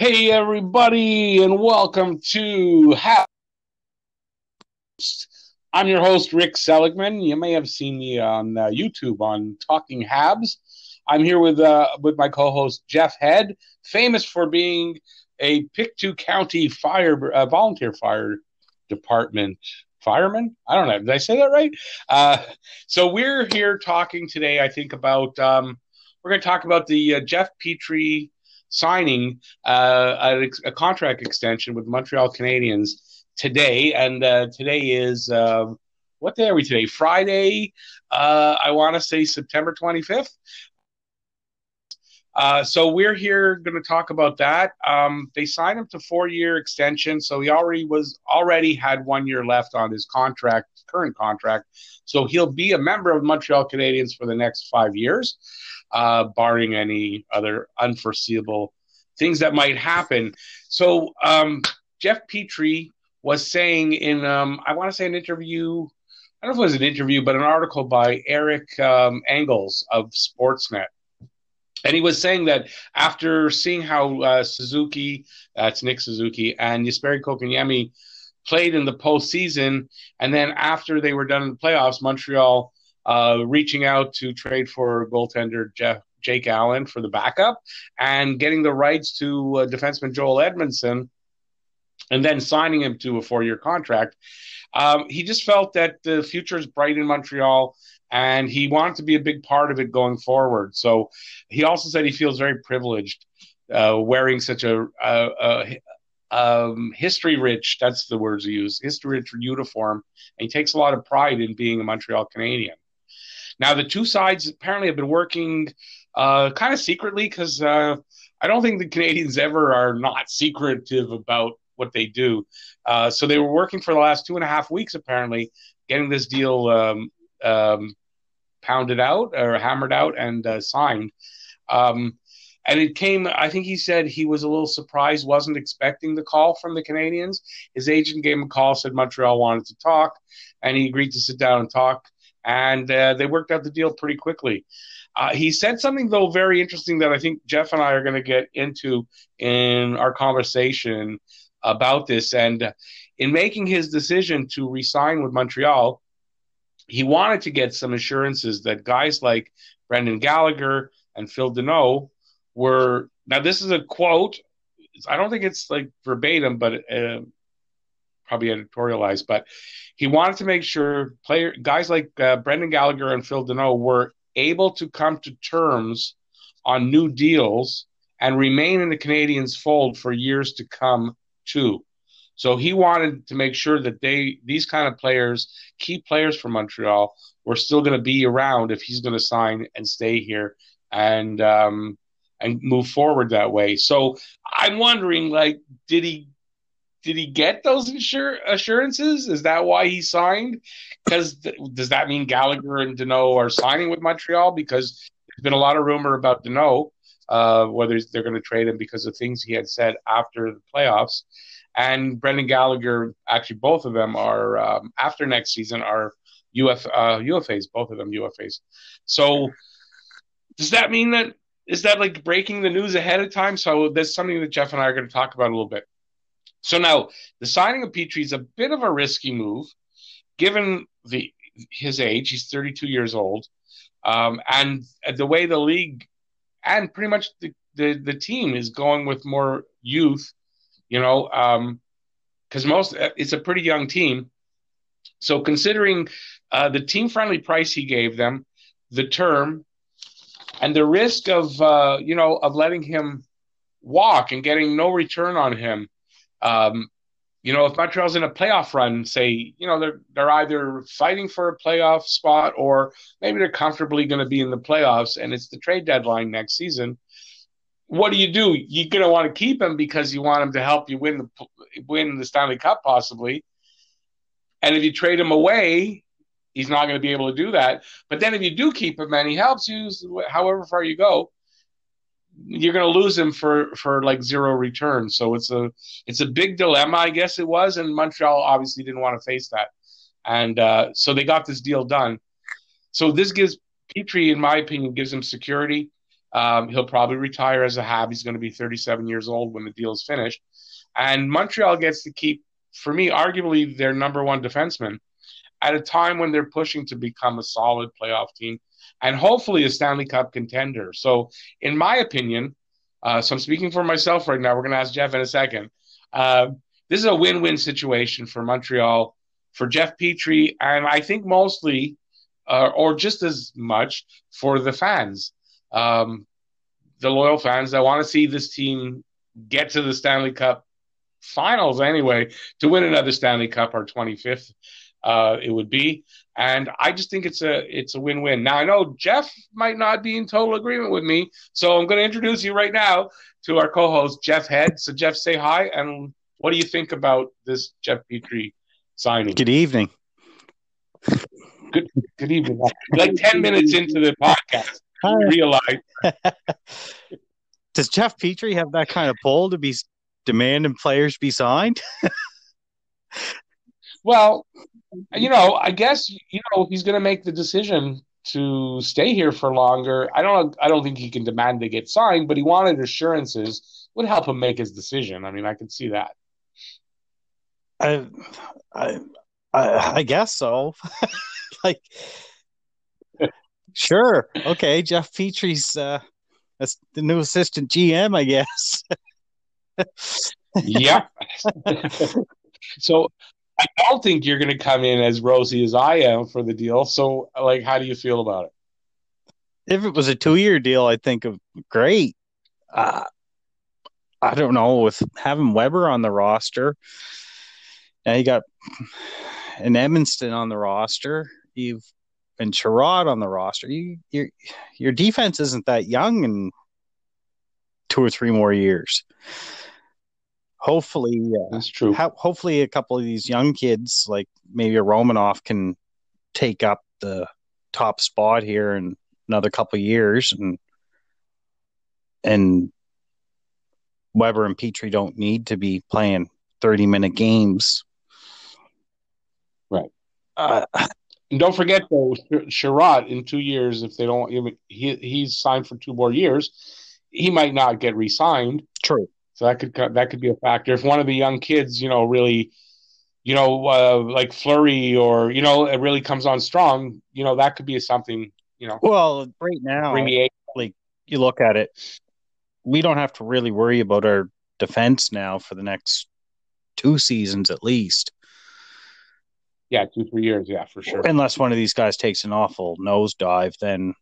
Hey, everybody, and welcome to Habs. I'm your host, Rick Seligman. You may have seen me on YouTube on Talking Habs. I'm here with my co-host, Jeff Head, famous for being a Pictou County volunteer fire department fireman. I don't know. Did I say that right? So we're here talking today, I think, about we're going to talk about the Jeff Petry signing a contract extension with Montreal Canadiens today. And today is, what day are we today? Friday, I want to say September 25th. So we're here going to talk about that. They signed him to 4-year extension, so he already had 1 year left on his current contract. So he'll be a member of Montreal Canadiens for the next 5 years, barring any other unforeseeable things that might happen. So Jeff Petry was saying in, I want to say an interview, I don't know if it was an interview, but an article by Eric Engels of Sportsnet. And he was saying that after seeing how Suzuki, that's Nick Suzuki, and Jesperi Kotkaniemi played in the postseason, and then after they were done in the playoffs, Montreal reaching out to trade for goaltender Jake Allen for the backup and getting the rights to defenseman Joel Edmundson and then signing him to a 4-year contract. He just felt that the future is bright in Montreal, and he wanted to be a big part of it going forward. So he also said he feels very privileged wearing such a history-rich, that's the words he used, history-rich uniform. And he takes a lot of pride in being a Montreal Canadian. Now, the two sides apparently have been working kind of secretly because I don't think the Canadians ever are not secretive about what they do. So they were working for the last 2.5 weeks, apparently, getting this deal pounded out or hammered out and signed. And it came, I think he said he was a little surprised, wasn't expecting the call from the Canadians. His agent gave him a call, said Montreal wanted to talk, and he agreed to sit down and talk. And they worked out the deal pretty quickly. He said something, though, very interesting that I think Jeff and I are going to get into in our conversation about this. And in making his decision to re-sign with Montreal, he wanted to get some assurances that guys like Brendan Gallagher and Phil Danault were – now, this is a quote. I don't think it's like verbatim, but probably editorialized. But he wanted to make sure guys like Brendan Gallagher and Phil Danault were able to come to terms on new deals and remain in the Canadiens' fold for years to come, too. So he wanted to make sure that these kind of players, key players from Montreal, were still going to be around if he's going to sign and stay here and move forward that way. So I'm wondering, like, did he get those assurances? Is that why he signed? Because does that mean Gallagher and Danault are signing with Montreal? Because there's been a lot of rumor about Danault, whether they're going to trade him because of things he had said after the playoffs. And Brendan Gallagher, actually both of them are, after next season, are UFAs, both of them UFAs. So does that mean that, is that like breaking the news ahead of time? So that's something that Jeff and I are going to talk about a little bit. So now, the signing of Petry is a bit of a risky move, given his age. He's 32 years old. And the way the league and pretty much the team is going with more youth, you know, because it's a pretty young team. So considering the team-friendly price he gave them, the term, and the risk of, of letting him walk and getting no return on him, if Montreal's in a playoff run, say, they're either fighting for a playoff spot or maybe they're comfortably going to be in the playoffs and it's the trade deadline next season. What do? You're going to want to keep him because you want him to help you win the Stanley Cup possibly. And if you trade him away, he's not going to be able to do that. But then if you do keep him and he helps you however far you go, you're going to lose him for like zero return. So it's a big dilemma, I guess it was. And Montreal obviously didn't want to face that. And so they got this deal done. So this gives Petry, in my opinion, gives him security. He'll probably retire as a Hab. He's going to be 37 years old when the deal's finished. And Montreal gets to keep, for me, arguably their number one defenseman at a time when they're pushing to become a solid playoff team and hopefully a Stanley Cup contender. So in my opinion, so I'm speaking for myself right now. We're going to ask Jeff in a second. This is a win-win situation for Montreal, for Jeff Petry, and I think mostly or just as much for the fans, the loyal fans that want to see this team get to the Stanley Cup finals anyway, to win another Stanley Cup, our 25th it would be. And I just think it's a win-win. Now, I know Jeff might not be in total agreement with me, so I'm going to introduce you right now to our co-host, Jeff Head. So, Jeff, say hi, and what do you think about this Jeff Petry signing? Good evening. Good evening. Like 10 minutes into the podcast, I realized. Does Jeff Petry have that kind of pull to be demanding players be signed? Well, I guess he's going to make the decision to stay here for longer. I don't think he can demand to get signed, but he wanted assurances would help him make his decision. I mean, I can see that. I guess so. Like, sure, okay, Jeff Petry's that's the new assistant GM, I guess. Yeah. So I don't think you're going to come in as rosy as I am for the deal. So, like, how do you feel about it? If it was a 2-year deal, I think great. I don't know, with having Weber on the roster, now you got an Edmundson on the roster, you've and Chirot on the roster. Your defense isn't that young in 2 or 3 more years. Hopefully, that's true. Hopefully, a couple of these young kids, like maybe a Romanoff, can take up the top spot here in another couple of years, and Weber and Petry don't need to be playing 30-minute games, right? And don't forget though, Chirot in 2 years, if they don't, he's signed for 2 more years, he might not get re-signed. True. So that could be a factor. If one of the young kids, really, like Fleury or, it really comes on strong, that could be something, Well, right now, like you look at it, we don't have to really worry about our defense now for the next 2 seasons at least. Yeah, 2-3 years, yeah, for sure. Unless one of these guys takes an awful nosedive, then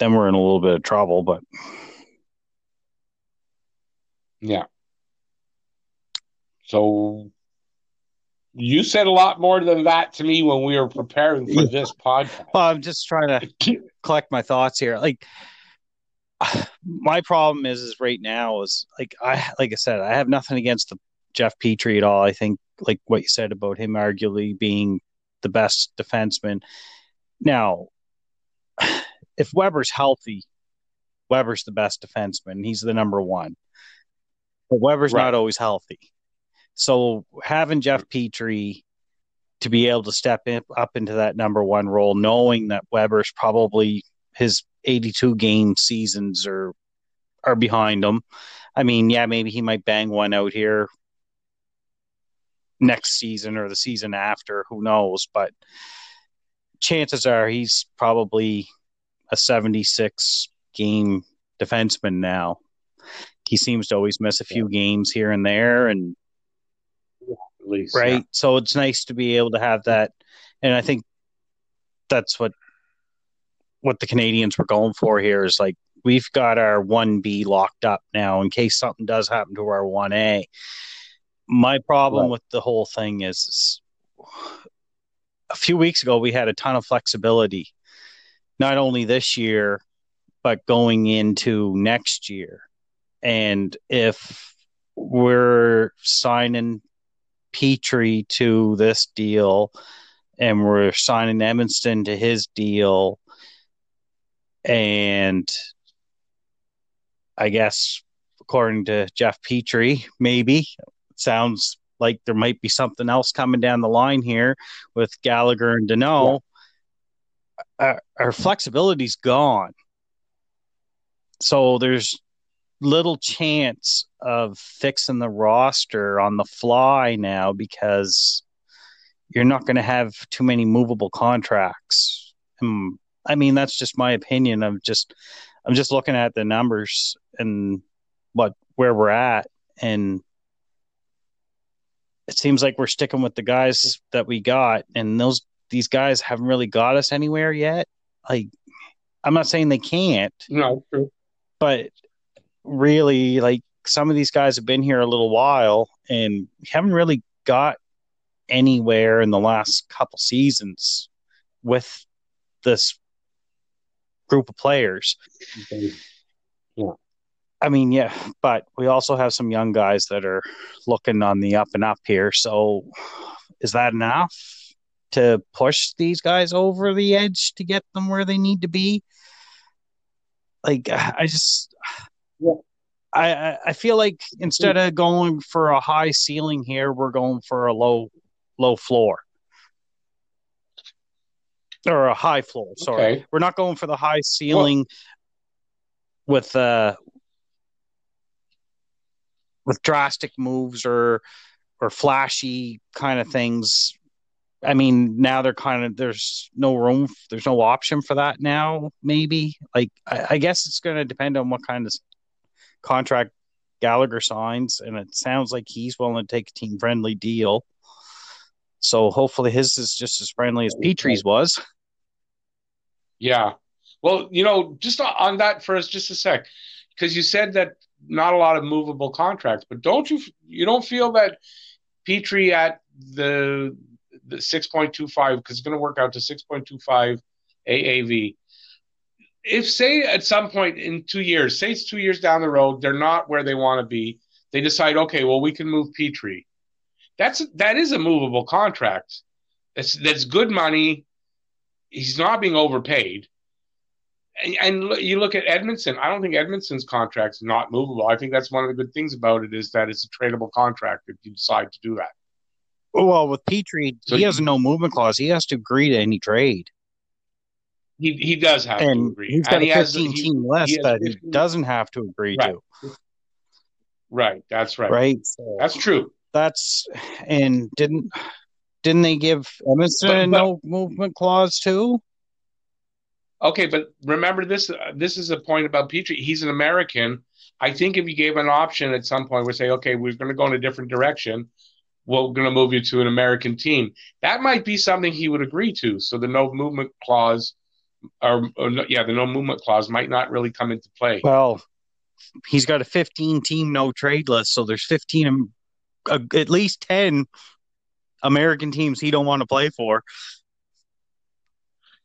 we're in a little bit of trouble, but... Yeah. So you said a lot more than that to me when we were preparing for this podcast. Well, I'm just trying to collect my thoughts here. Like, my problem is right now is like I said, I have nothing against the Jeff Petry at all. I think like what you said about him arguably being the best defenseman. Now, if Weber's healthy, Weber's the best defenseman. He's the number one. But Weber's right. Not always healthy. So having Jeff Petry to be able to step up into that number one role, knowing that Weber's probably his 82-game seasons are behind him. I mean, yeah, maybe he might bang one out here next season or the season after, who knows. But chances are he's probably a 76-game defenseman now. He seems to always miss a few games here and there, and yeah, at least, right. Yeah. So it's nice to be able to have that, and I think that's what the Canadians were going for here is like we've got our 1B locked up now in case something does happen to our 1A. My problem with the whole thing is a few weeks ago we had a ton of flexibility, not only this year but going into next year. And if we're signing Petry to this deal and we're signing Edmundson to his deal and I guess according to Jeff Petry, maybe it sounds like there might be something else coming down the line here with Gallagher and Danault, our flexibility's gone. So there's little chance of fixing the roster on the fly now because you're not going to have too many movable contracts. I mean, that's just my opinion. I'm just looking at the numbers and where we're at, and it seems like we're sticking with the guys that we got, and these guys haven't really got us anywhere yet. Like, I'm not saying they can't. No, true. But really, like, some of these guys have been here a little while and haven't really got anywhere in the last couple seasons with this group of players. Okay. Yeah. I mean, yeah, but we also have some young guys that are looking on the up and up here. So is that enough to push these guys over the edge to get them where they need to be? Like, I feel like instead of going for a high ceiling here, we're going for a low floor. Or a high floor, sorry. Okay. We're not going for the high ceiling with drastic moves or flashy kind of things. I mean, now there's no room, there's no option for that now, maybe. Like, I guess it's going to depend on what kind of contract Gallagher signs, and it sounds like he's willing to take a team-friendly deal. So hopefully his is just as friendly as Petrie's was. Yeah. Well, just on that first, just a sec, because you said that not a lot of movable contracts, but don't feel that Petry at the 6.25, because it's going to work out to 6.25 AAV. If, say, at some point in 2 years, say it's 2 years down the road, they're not where they want to be. They decide, okay, well, we can move Petry. That is a movable contract. That's good money. He's not being overpaid. And you look at Edmundson. I don't think Edmondson's contract's not movable. I think that's one of the good things about it is that it's a tradable contract if you decide to do that. Well, with Petry, he has no movement clause. He has to agree to any trade. He does have to agree. He's got a 15-team list that he doesn't have to agree to. Right, that's right. Right, so that's true. Didn't they give Edmundson no movement clause too? Okay, but remember this. This is a point about Petry. He's an American. I think if you gave an option at some point, we'd say, okay, we're going to go in a different direction. We're going to move you to an American team. That might be something he would agree to. So the no movement clause, the no movement clause might not really come into play. Well, he's got a 15-team no trade list, so there's 15, at least 10 American teams he don't want to play for.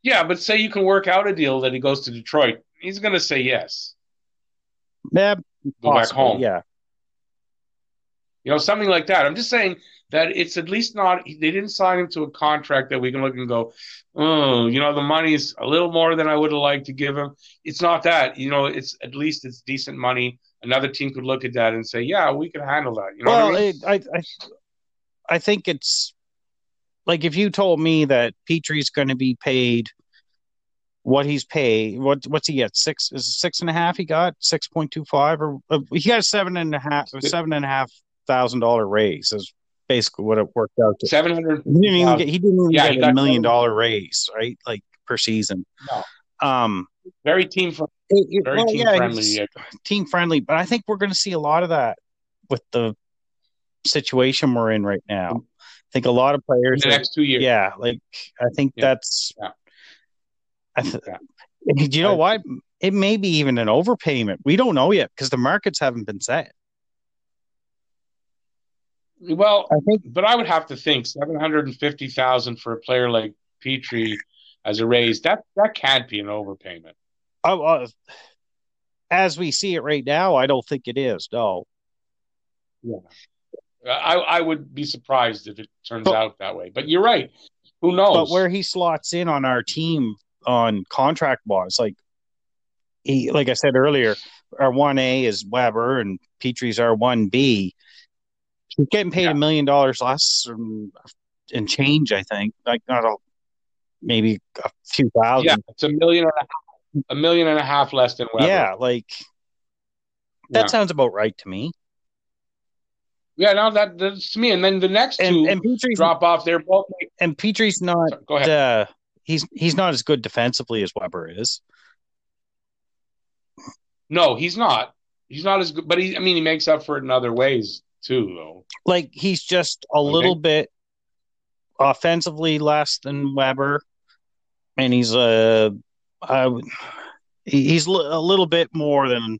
Yeah, but say you can work out a deal that he goes to Detroit. He's going to say yes. Yeah, go back home. Yeah. Something like that. I'm just saying that it's at least not – they didn't sign him to a contract that we can look and go, oh, the money's a little more than I would have liked to give him. It's not that. It's at least it's decent money. Another team could look at that and say, yeah, we can handle that. What I mean? I think it's – like, if you told me that Petry's going to be paid what he's paid, what's he at? Six? Is it 6.5? He got 6.25, or he got $7,500 raise. Is basically what it worked out to. He didn't even get $1 million raise, right? Like, per season. No. Very team friendly. Team friendly, but I think we're going to see a lot of that with the situation we're in right now. I think a lot of players in the next 2 years. Yeah, like I think that's. Yeah. Do you know why? It may be even an overpayment. We don't know yet because the markets haven't been set. Well, I would have to think $750,000 for a player like Petry as a raise. That can't be an overpayment. As we see it right now, I don't think it is. No. Yeah. I would be surprised if it turns out that way. But you're right. Who knows? But where he slots in on our team on contract wise, like I said earlier, our 1A is Weber and Petry's our 1B. He's getting paid $1 million less and change, I think. Maybe a few thousand. Yeah, it's $1.5 million. $1.5 million less than Weber. Yeah, like that sounds about right to me. Yeah, no, that's to me. And then the next two Petry's, drop off. They're both like, and Petry's not. Sorry, go ahead. He's not as good defensively as Weber is. No, he's not. He's not as good, but he makes up for it in other ways too, though. Like he's just a little bit offensively less than Weber, and he's a little bit more than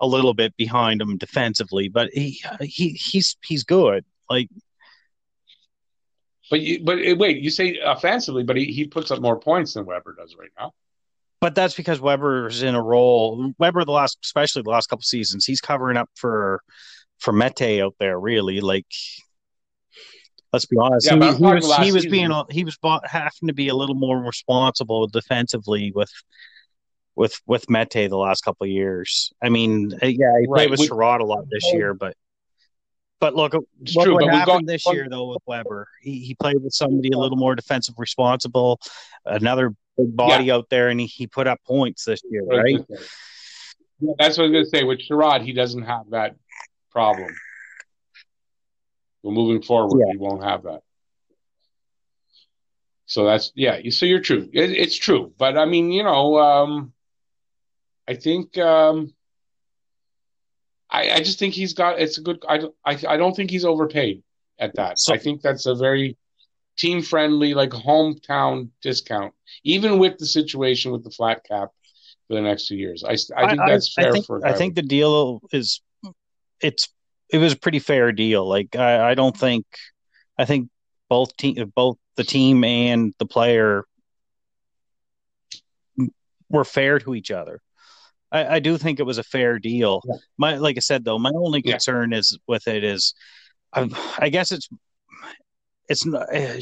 a little bit behind him defensively, but he's good. Like, you say offensively, but he puts up more points than Weber does right now. But that's because Weber's in a role. Weber, especially the last couple seasons, he's covering up for Mete out there. Really, like, let's be honest. Yeah, he was having to be a little more responsible defensively with Mete the last couple of years. I mean, he played with Sherrod a lot this year, but look, it's what true, but happened this year though with Weber, he played with somebody a little more defensive responsible, another big body out there, and he put up points this year, right? That's what I was going to say. With Sherrod, he doesn't have that problem. Well, moving forward, he won't have that. So that's So you're true. It's true, but I mean, I think I just think he's got. It's a good. I don't think he's overpaid at that. So I think that's a very team friendly, like hometown discount, even with the situation with the flat cap for the next 2 years. I think that's fair. I think the deal is it was a pretty fair deal. Like I think both the team and the player were fair to each other. I do think it was a fair deal. Yeah. Like I said, though, my only concern is with it is, I guess it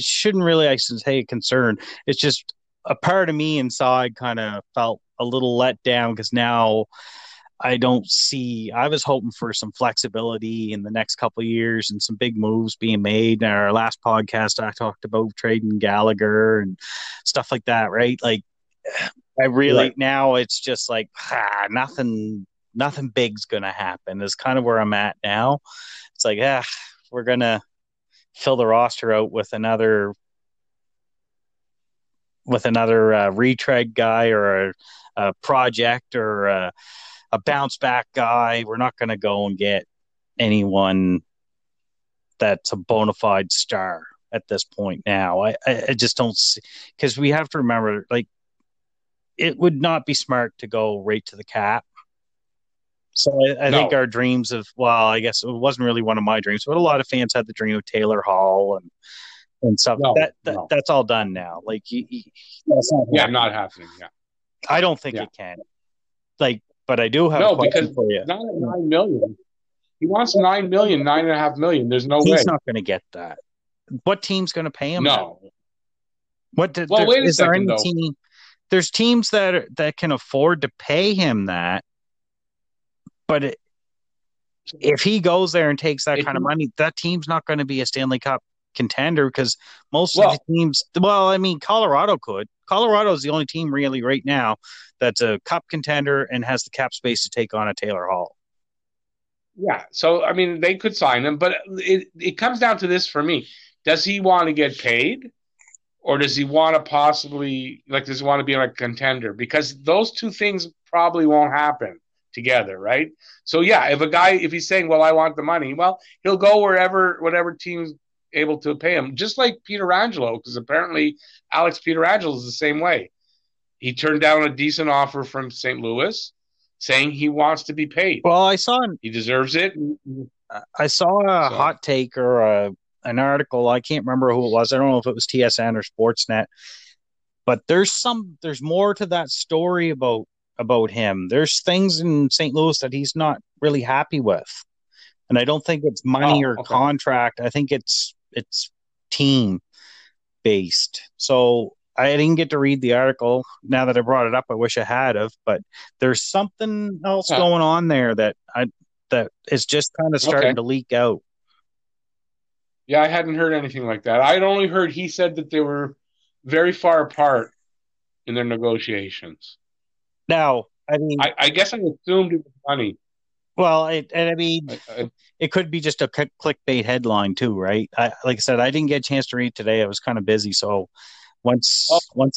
shouldn't really, I should say, a concern. It's just a part of me inside kind of felt a little let down because now I was hoping for some flexibility in the next couple of years and some big moves being made. In our last podcast, I talked about trading Gallagher and stuff like that, right? Like, I really now it's just like nothing big's gonna happen. Is kind of where I'm at now. It's like we're gonna fill the roster out with another retread guy or a project or a bounce back guy. We're not going to go and get anyone that's a bona fide star at this point now. I just don't see, because we have to remember, like, it would not be smart to go right to the cap. So I think our dreams of, I guess it wasn't really one of my dreams, but a lot of fans had the dream of Taylor Hall and stuff. That's all done now. Like, not happening. Yeah, I don't think it can. Like, but I do have a question for you. Not at $9 million. He wants $9 million, $9.5 million. There's no way he's not going to get that. What team's going to pay him? No. That? Wait a second, is there any team? There's teams that can afford to pay him that, but if he goes there and takes that kind of money, that team's not going to be a Stanley Cup contender because most of the teams. Well, I mean, Colorado could. Colorado is the only team really right now that's a cup contender and has the cap space to take on a Taylor Hall. Yeah. So, I mean, they could sign him, but it comes down to this for me. Does he want to get paid or does he want to possibly, like, does he want to be like a contender? Because those two things probably won't happen together, right? So, yeah, if he's saying, well, I want the money, well, he'll go whatever team's able to pay him, just like Pietrangelo, because apparently Alex Pietrangelo is the same way. He turned down a decent offer from St. Louis, saying he wants to be paid. Well, he deserves it. I saw a hot take or an article. I can't remember who it was. I don't know if it was TSN or Sportsnet, but there's more to that story about him. There's things in St. Louis that he's not really happy with, and I don't think it's money or contract. I think it's team based. So I didn't get to read the article. Now that I brought it up, I wish I had of. But there's something else going on there that is just kind of starting to leak out. Yeah, I hadn't heard anything like that. I'd only heard he said that they were very far apart in their negotiations. Now, I mean, I guess I assumed it was money. Well, it could be just a clickbait headline too, right? Like I said, I didn't get a chance to read today. I was kind of busy, so once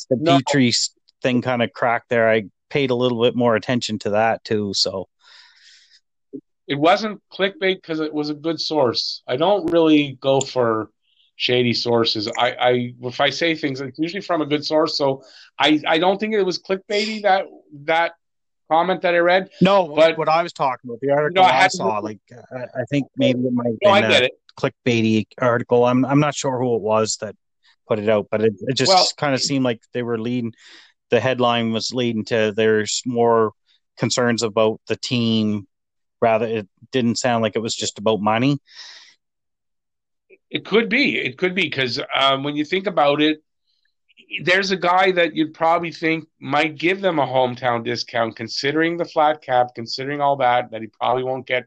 the Petry thing kind of cracked there, I paid a little bit more attention to that too. So it wasn't clickbait because it was a good source. I don't really go for shady sources. If I say things, it's usually from a good source. So I don't think it was clickbaity, that comment that I read. No, but what I was talking about, the article I saw, I think maybe it might have been a clickbaity article. I'm not sure who it was that put it out, but it just kind of seemed like they were leading. The headline was leading to there's more concerns about the team. Rather, it didn't sound like it was just about money. It could be because when you think about it, there's a guy that you'd probably think might give them a hometown discount, considering the flat cap, considering all that he probably won't get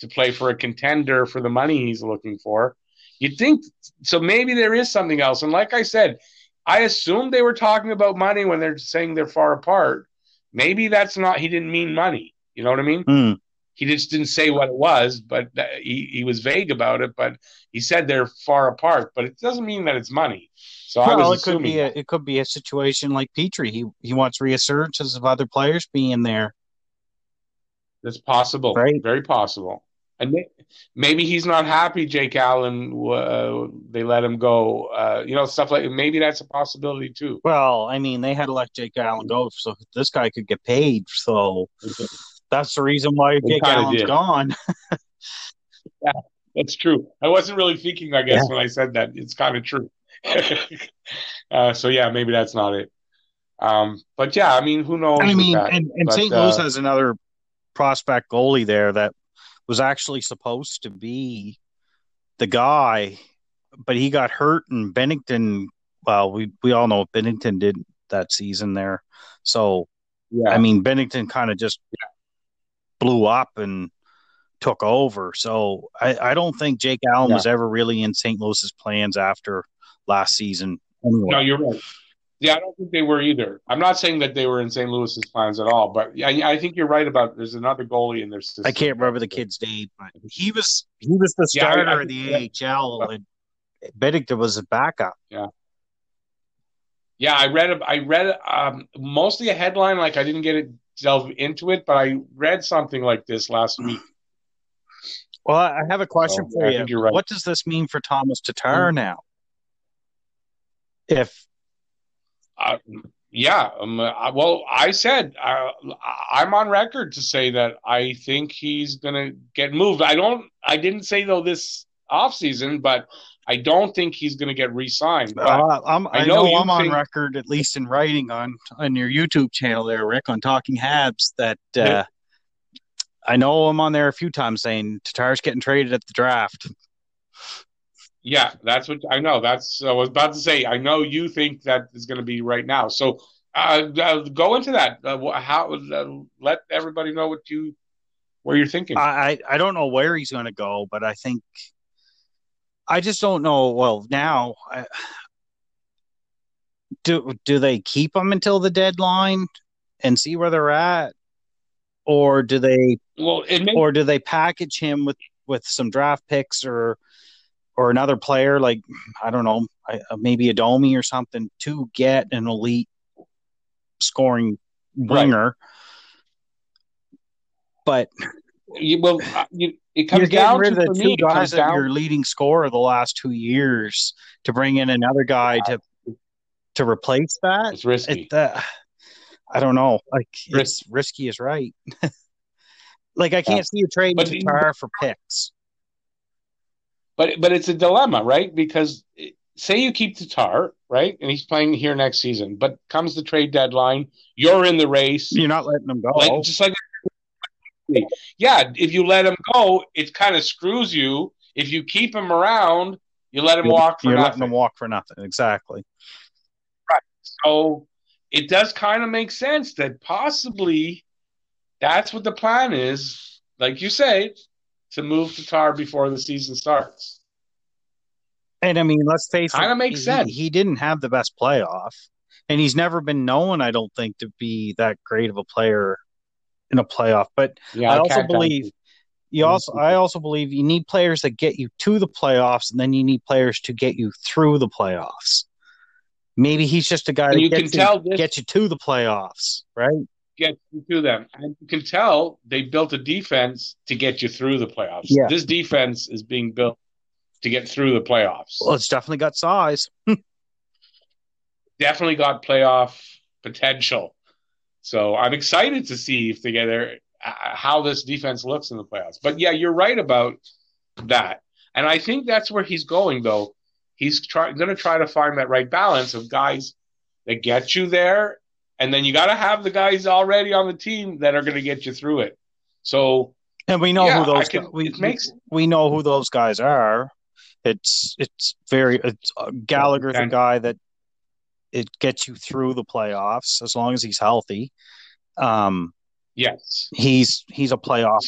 to play for a contender for the money he's looking for. You'd think so. Maybe there is something else. And like I said, I assumed they were talking about money when they're saying they're far apart. Maybe that's not. He didn't mean money. You know what I mean? Mm. He just didn't say what it was, but he was vague about it. But he said they're far apart, but it doesn't mean that it's money. So it could be a situation like Petry. He wants reassurances of other players being there. That's possible, right? Very possible. And maybe he's not happy. Jake Allen, they let him go. Stuff like maybe that's a possibility too. Well, I mean, they had to let Jake Allen go, so this guy could get paid. So. Okay. That's the reason why Jake Allen's gone. Yeah, that's true. I wasn't really thinking, I guess, when I said that. It's kind of true. Maybe that's not it. Who knows? I mean, and St. Louis has another prospect goalie there that was actually supposed to be the guy, but he got hurt in Bennington. Well, we all know what Bennington did that season there. So, Bennington kind of just blew up and took over. So I don't think Jake Allen was ever really in St. Louis's plans after last season. Anyway. No, you're right. Yeah, I don't think they were either. I'm not saying that they were in St. Louis's plans at all, but I think you're right about there's another goalie in their system. I can't remember the kid's name, but he was the starter in the AHL, and Bennington was a backup. Yeah. Yeah, I read mostly a headline, like I didn't get it delve into it, but I read something like this last week. Well, I have a question for you. You're right. What does this mean for Tomas Tatar now? If, I said I'm on record to say that I think he's going to get moved. I didn't say though this offseason, but I don't think he's going to get re-signed. I know I'm on record, at least in writing on your YouTube channel there, Rick, on Talking Habs, that I know I'm on there a few times saying Tatar's getting traded at the draft. Yeah, that's what I know. That's I was about to say. I know you think that is going to be right now. So go into that. Let everybody know where you're thinking. I don't know where he's going to go, but I think – I just don't know. Well, now, do they keep them until the deadline and see where they're at, or do they? Well, or do they package him with some draft picks or another player like I don't know, maybe a Domi or something to get an elite scoring winger, right. But. It comes down to the two guys that your leading scorer the last 2 years to bring in another guy to replace that. It's risky. I don't know. Like it's risky is right. Like I can't see a trade in Tatar for picks. But it's a dilemma, right? Because say you keep Tatar, right, and he's playing here next season, but comes the trade deadline, you're in the race. You're not letting him go. Yeah, if you let him go, it kind of screws you. If you keep him around, you let him walk for nothing. You're letting him walk for nothing, exactly. Right. So it does kind of make sense that possibly that's what the plan is, like you say, to move Tatar before the season starts. And, I mean, let's face it. Kind of makes sense. He didn't have the best playoff. And he's never been known, I don't think, to be that great of a player in a playoff. But yeah, I also believe you need players that get you to the playoffs, and then you need players to get you through the playoffs. Maybe he's just a guy that gets you to the playoffs, right? Get you to them. And you can tell they built a defense to get you through the playoffs. Yeah. This defense is being built to get through the playoffs. Well, it's definitely got size. Definitely got playoff potential. So I'm excited to see if they get there, how this defense looks in the playoffs. But, yeah, you're right about that. And I think that's where he's going, though. He's going to try to find that right balance of guys that get you there, and then you got to have the guys already on the team that are going to get you through it. So, and we know who those guys are. Gallagher's a guy that it gets you through the playoffs as long as he's healthy. Yes, he's a playoff.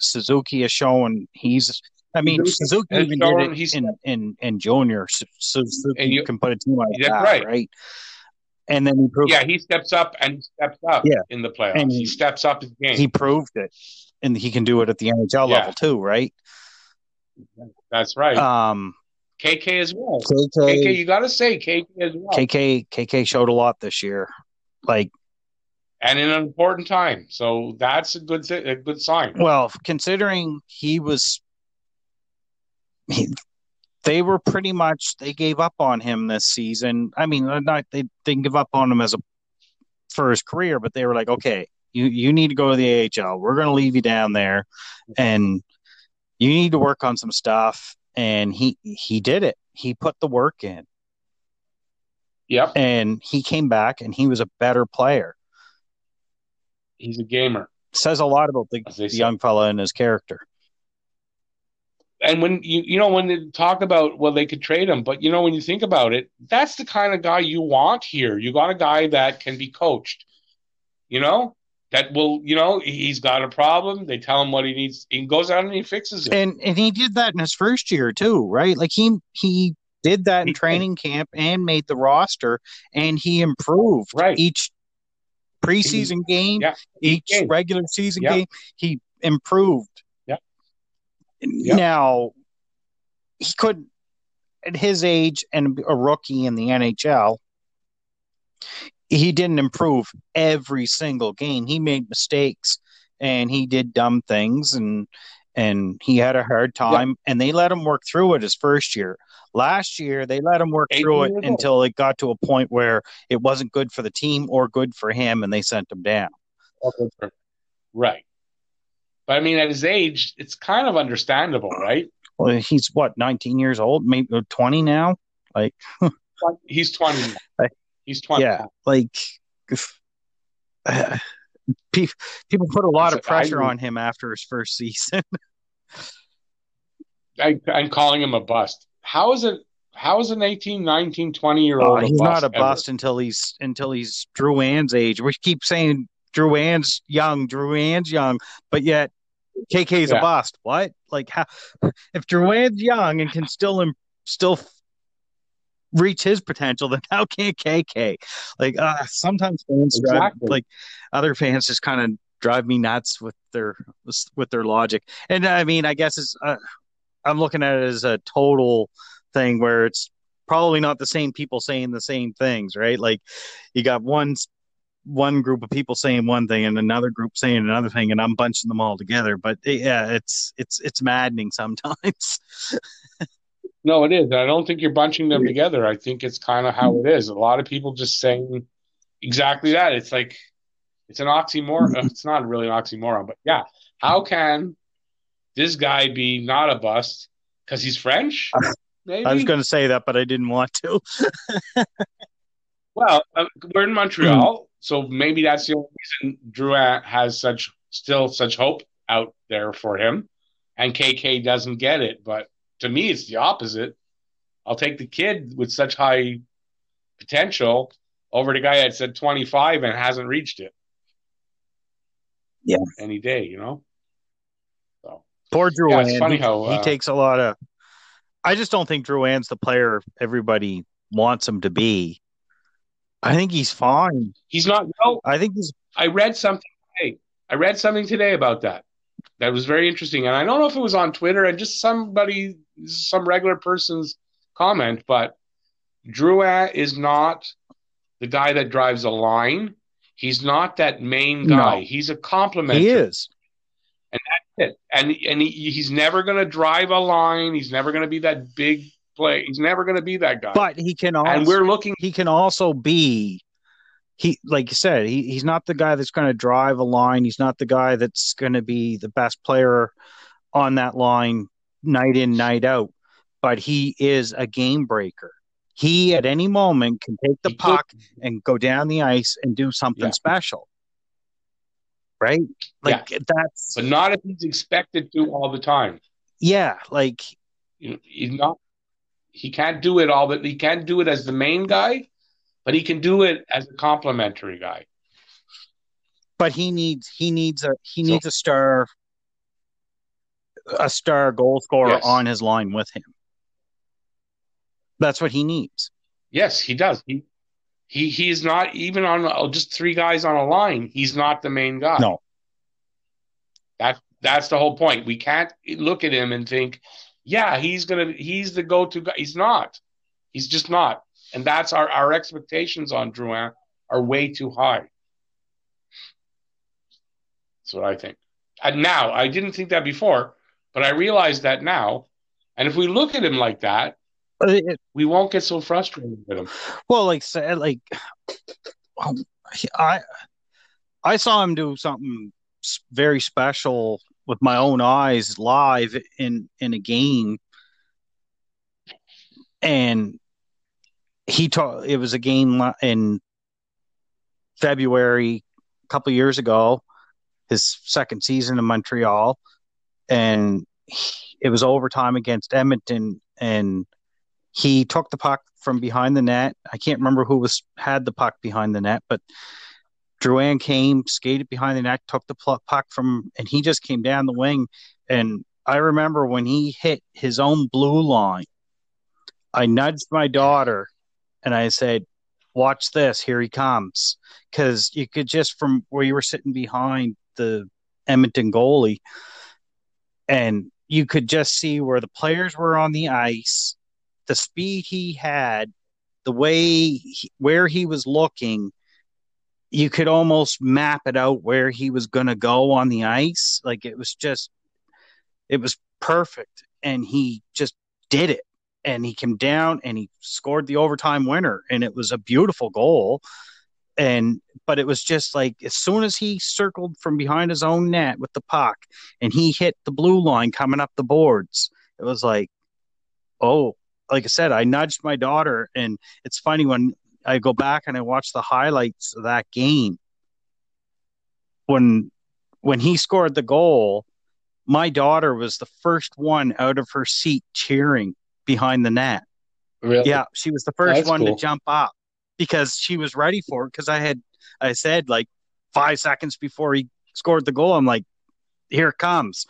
Suzuki is showing he's. I mean, Suzuki even did it in junior. Suzuki can put a team like that, right? And then he proved it. Yeah, he steps up yeah. in the playoffs. And he steps up his game. He proved it. And he can do it at the NHL level too, right? That's right. KK as well. KK, you got to say KK as well. KK showed a lot this year. And in an important time. So that's a good sign. Well, considering they gave up on him this season. I mean, they didn't give up on him for his career, but they were like, okay, you need to go to the AHL. We're going to leave you down there, and you need to work on some stuff. And he did it. He put the work in. Yep. And he came back, and he was a better player. He's a gamer. Says a lot about the young fella and his character. And when when they talk about, well, they could trade him, but when you think about it, that's the kind of guy you want here. You got a guy that can be coached, that will, he's got a problem. They tell him what he needs. He goes out and he fixes it. And he did that in his first year too, right? Like he did that in training camp and made the roster, and he improved each preseason game, each regular season game. He improved. Yep. Now, he couldn't, at his age and a rookie in the NHL, he didn't improve every single game. He made mistakes, and he did dumb things, and he had a hard time, and they let him work through it his first year. Last year, they let him work through it until it got to a point where it wasn't good for the team or good for him, and they sent him down. Right. But, at his age, it's kind of understandable, right? Well, he's, 19 years old? Maybe 20 now? He's 20 now. He's 20 now. People put a lot of pressure on him after his first season. I'm calling him a bust. How is an 18, 19, 20-year-old a bust? He's not a bust until he's Drouin's age. We keep saying Drouin's young, but yet KK's a bust. What? If Drouin's young and can still reach his potential, then how can't KK? Sometimes fans other fans just kind of drive me nuts with their logic. And I guess it's I'm looking at it as a total thing where it's probably not the same people saying the same things, right? You got one group of people saying one thing and another group saying another thing, and I'm bunching them all together. But yeah, it's maddening sometimes. No, it is. I don't think you're bunching them together. I think it's kind of how it is. A lot of people just saying exactly that. It's like, it's an oxymoron. It's not really an oxymoron, but yeah. How can this guy be not a bust? 'Cause he's French. Maybe? I was going to say that, but I didn't want to. Well, we're in Montreal. So maybe that's the only reason Drouin has such hope out there for him, and KK doesn't get it. But to me, it's the opposite. I'll take the kid with such high potential over the guy that said 25 and hasn't reached it. Yeah, any day, So poor Drouin. It's funny how he takes a lot of. I just don't think Drouin's the player everybody wants him to be. I think he's fine. He's not. No, I think he's. I read something today about that. That was very interesting, and I don't know if it was on Twitter and just somebody, some regular person's comment, but Drouin is not the guy that drives a line. He's not that main guy. No. He's a complement. He is, and that's it. And he's never going to drive a line. He's never going to be that big play. He's never going to be that guy. But he can also. And we're looking. He can also be. He, like you said, he's not the guy that's going to drive a line. He's not the guy that's going to be the best player on that line night in, night out. But he is a game breaker. He, at any moment, can take the puck and go down the ice and do something special, right? Like that's, but not if he's expected to all the time. Yeah, like he's not. He can't do it all. That he can't do it as the main guy, but he can do it as a complimentary guy. But he needs a star, goal scorer on his line with him. That's what he needs. Yes, he does. He is not even on just three guys on a line. He's not the main guy. No. That's the whole point. We can't look at him and think, he's the go-to guy. He's not. He's just not. And that's our expectations on Drouin are way too high. That's what I think. And now, I didn't think that before, but I realize that now. And if we look at him like that, we won't get so frustrated with him. Well, I saw him do something very special with my own eyes live in a game, and it was a game in February a couple of years ago, his second season in Montreal, and it was overtime against Edmonton, and he took the puck from behind the net. I can't remember who had the puck behind the net, but Drouin came, skated behind the net, took the puck from, and he just came down the wing. And I remember when he hit his own blue line, I nudged my daughter and I said, "Watch this, here he comes." Because you could just, from where you were sitting behind the Edmonton goalie, and you could just see where the players were on the ice, the speed he had, the way where he was looking, you could almost map it out where he was going to go on the ice. Like it was perfect. And he just did it. And he came down and he scored the overtime winner. And it was a beautiful goal. But it was just like, as soon as he circled from behind his own net with the puck and he hit the blue line coming up the boards, it was like, oh. Like I said, I nudged my daughter, and it's funny when I go back and I watch the highlights of that game. When he scored the goal, my daughter was the first one out of her seat cheering behind the net. Really? Yeah, she was the first one to jump up because she was ready for it. Because I said like 5 seconds before he scored the goal, I'm like, "Here it comes."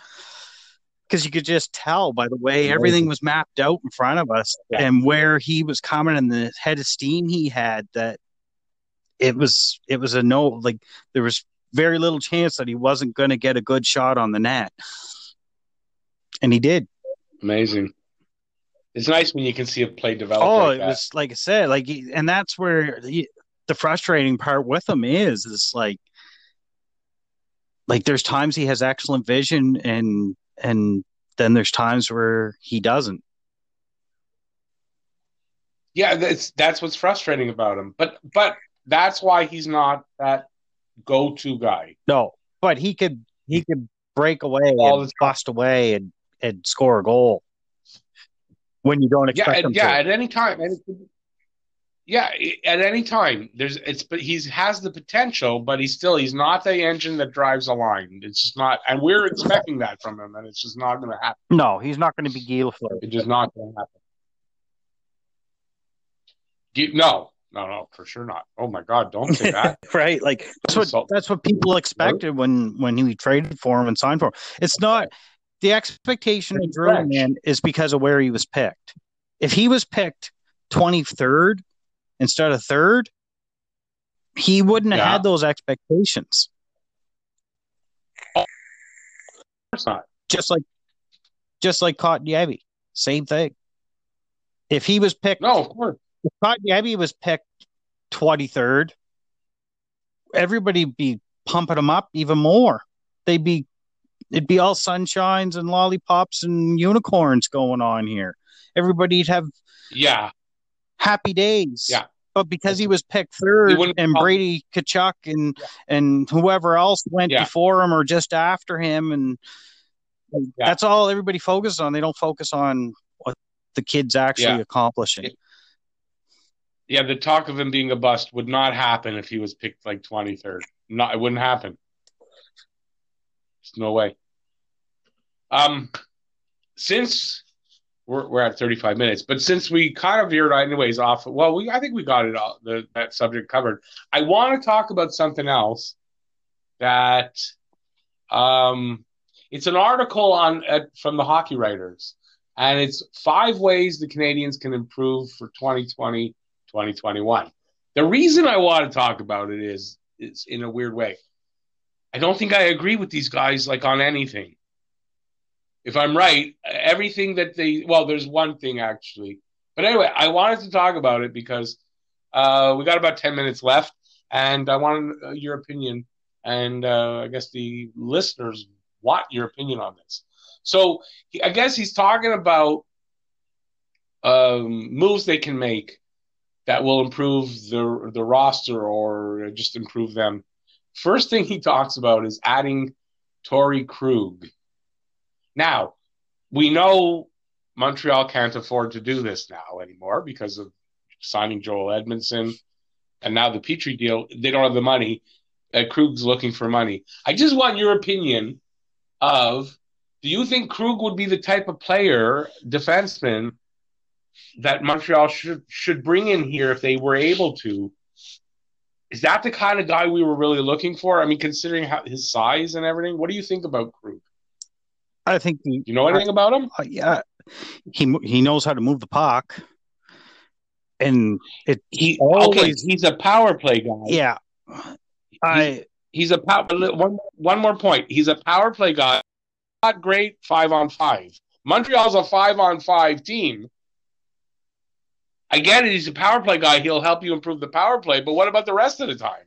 Because you could just tell by the way everything was mapped out in front of us and where he was coming and the head of steam he had, that it was a no, like there was very little chance that he wasn't going to get a good shot on the net. And he did. Amazing. It's nice when you can see a play develop. Oh, like it was like I said, like, and that's where the frustrating part with him is like there's times he has excellent vision and then there's times where he doesn't. Yeah, that's what's frustrating about him. But that's why he's not that go-to guy. No, but he could break away and bust away and score a goal when you don't expect him to. Yeah, at any time. At any time. But he has the potential, but he's not the engine that drives a line. It's just not, and we're expecting that from him, and it's just not going to happen. No, he's not going to be Guy Lafleur. It's just not going to happen. No, for sure not. Oh my God, don't say that. Right, like that's what people expected when he traded for him and signed for him. It's not the expectation of Drouin is because of where he was picked. If he was picked 23rd. Instead of third, He wouldn't have had those expectations. Of course not. Just like Cotton Yabby, same thing. If he was picked, no, of course. If Cotton Yabby was picked 23rd, everybody would be pumping him up even more. It'd be all sunshines and lollipops and unicorns going on here. Everybody'd have happy days. Yeah. But because he was picked third and Brady Tkachuk and whoever else went before him or just after him, and that's all everybody focuses on. They don't focus on what the kid's actually accomplishing. Yeah, the talk of him being a bust would not happen if he was picked like 23rd. It wouldn't happen. There's no way. Since we're at 35 minutes, but since we kind of veered anyways off, I think we got it all, that subject covered. I want to talk about something else that it's an article from the Hockey Writers, and it's 5 ways the Canadians can improve for 2020-2021. The reason I want to talk about it is it's in a weird way. I don't think I agree with these guys like on anything. If I'm right, everything that there's one thing actually. But anyway, I wanted to talk about it because we got about 10 minutes left, and I wanted your opinion, and I guess the listeners want your opinion on this. So I guess he's talking about moves they can make that will improve the roster or just improve them. First thing he talks about is adding Torey Krug. Now, we know Montreal can't afford to do this now anymore because of signing Joel Edmundson and now the Petry deal. They don't have the money. Krug's looking for money. I just want your opinion of, do you think Krug would be the type of player, defenseman, that Montreal should bring in here if they were able to? Is that the kind of guy we were really looking for? I mean, considering his size and everything, what do you think about Krug? I think you know anything about him? Yeah, he knows how to move the puck, and he's a power play guy. Yeah, he's a power. One more point. He's a power play guy. Not great 5-on-5. Montreal's a 5-on-5 team. I get it. He's a power play guy. He'll help you improve the power play. But what about the rest of the time?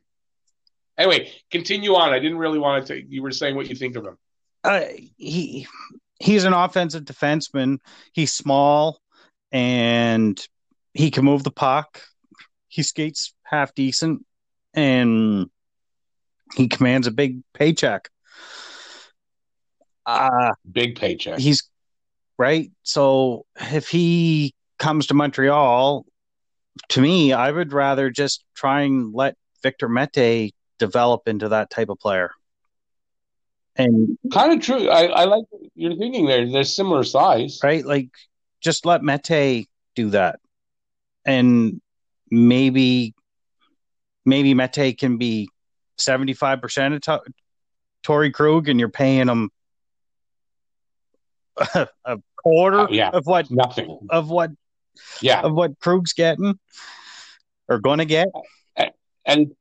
Anyway, continue on. I didn't really want to. You were saying what you think of him. He's an offensive defenseman. He's small, and he can move the puck. He skates half decent, and he commands a big paycheck. Big paycheck. He's right. So if he comes to Montreal, to me, I would rather just try and let Victor Mete develop into that type of player. And kind of true. I like your thinking there. They're similar size. Right? Like, just let Mete do that. And maybe Mete can be 75% of Torey Krug, and you're paying him a quarter of what Krug's getting or going to get. And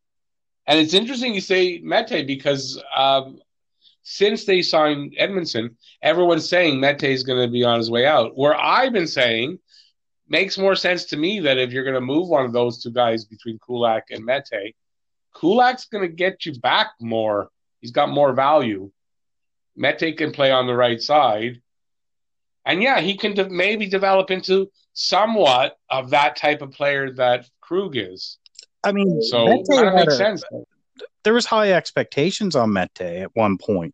it's interesting you say Mete because since they signed Edmundson, everyone's saying Mete is going to be on his way out. Where I've been saying, makes more sense to me that if you're going to move one of those two guys between Kulak and Mete, Kulak's going to get you back more. He's got more value. Mete can play on the right side. And yeah, he can maybe develop into somewhat of that type of player that Krug is. I mean, so that makes sense. There was high expectations on Mete at one point.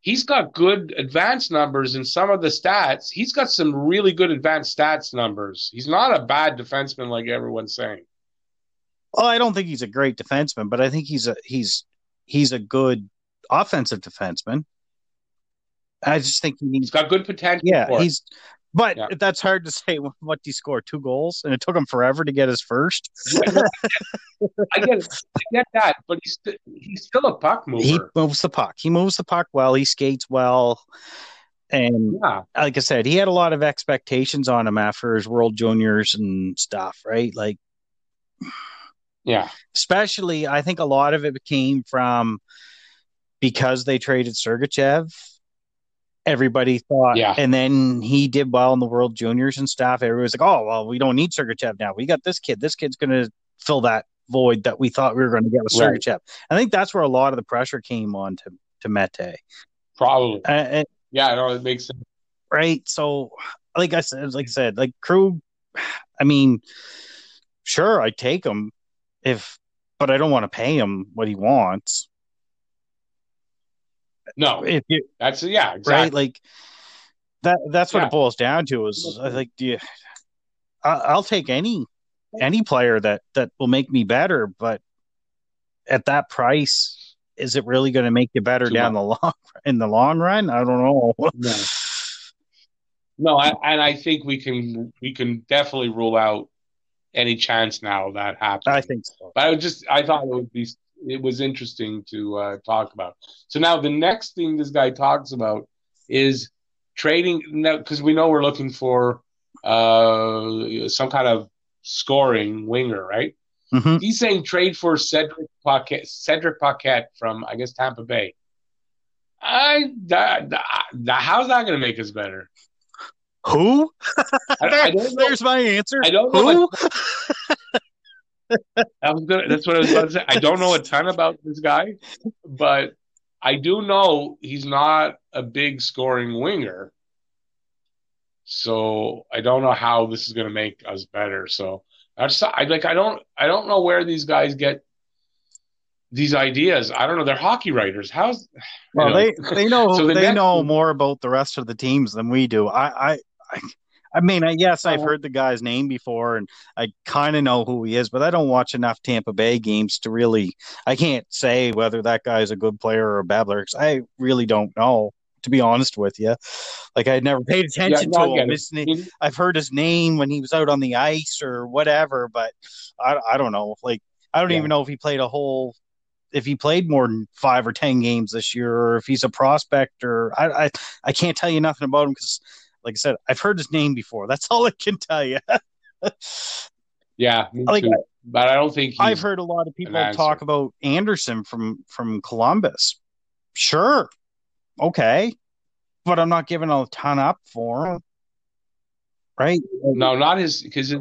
He's got good advanced numbers in some of the stats. He's got some really good advanced stats numbers. He's not a bad defenseman like everyone's saying. Well, I don't think he's a great defenseman, but I think he's a good offensive defenseman. I just think he's got good potential. Yeah, that's hard to say. What did he score? 2 goals, and it took him forever to get his first. I get that, but he's still a puck mover. He moves the puck. He moves the puck well. He skates well, and like I said, he had a lot of expectations on him after his World Juniors and stuff, right? Like, Yeah. Especially, I think a lot of it came from because they traded Sergachev. Everybody thought, and then he did well in the World Juniors and stuff. Everybody's like, oh, well, we don't need Sergachev now. We got this kid. This kid's going to fill that void that we thought we were going to get with Sergachev. Right. I think that's where a lot of the pressure came on to Mete. Probably. It makes sense. Right. So, like I said, Krug, I mean, sure, I'd take him, but I don't want to pay him what he wants. No, exactly. Right, like that's what it boils down to is like, I'll take any player that will make me better, but at that price, is it really going to make you better in the long run? I don't know. No, and I think we can definitely rule out any chance now of that happening. I think so. But I thought it would be. It was interesting to talk about. So now the next thing this guy talks about is trading, because we know we're looking for some kind of scoring winger, right? Mm-hmm. He's saying trade for Cedric Paquette from, I guess, Tampa Bay. How's that going to make us better? Who? I don't know. There's my answer. I don't know. That's what I was about to say. I don't know a ton about this guy, but I do know he's not a big scoring winger. So I don't know how this is going to make us better. So I don't know where these guys get these ideas. I don't know. They're hockey writers. They know more about the rest of the teams than we do. I mean, I've heard the guy's name before, and I kind of know who he is, but I don't watch enough Tampa Bay games to really – I can't say whether that guy is a good player or a babbler, because I really don't know, to be honest with you. Like, I'd never paid attention to him. I've heard his name when he was out on the ice or whatever, but I don't know. Like, I don't even know if he played if he played more than 5 or 10 games this year, or if he's a prospect, or I can't tell you nothing about him because – like I said, I've heard his name before. That's all I can tell you. Yeah, me too. But I don't think I've heard a lot of people talk about Anderson from Columbus. Sure, okay, but I'm not giving a ton up for him, right? No, not his, because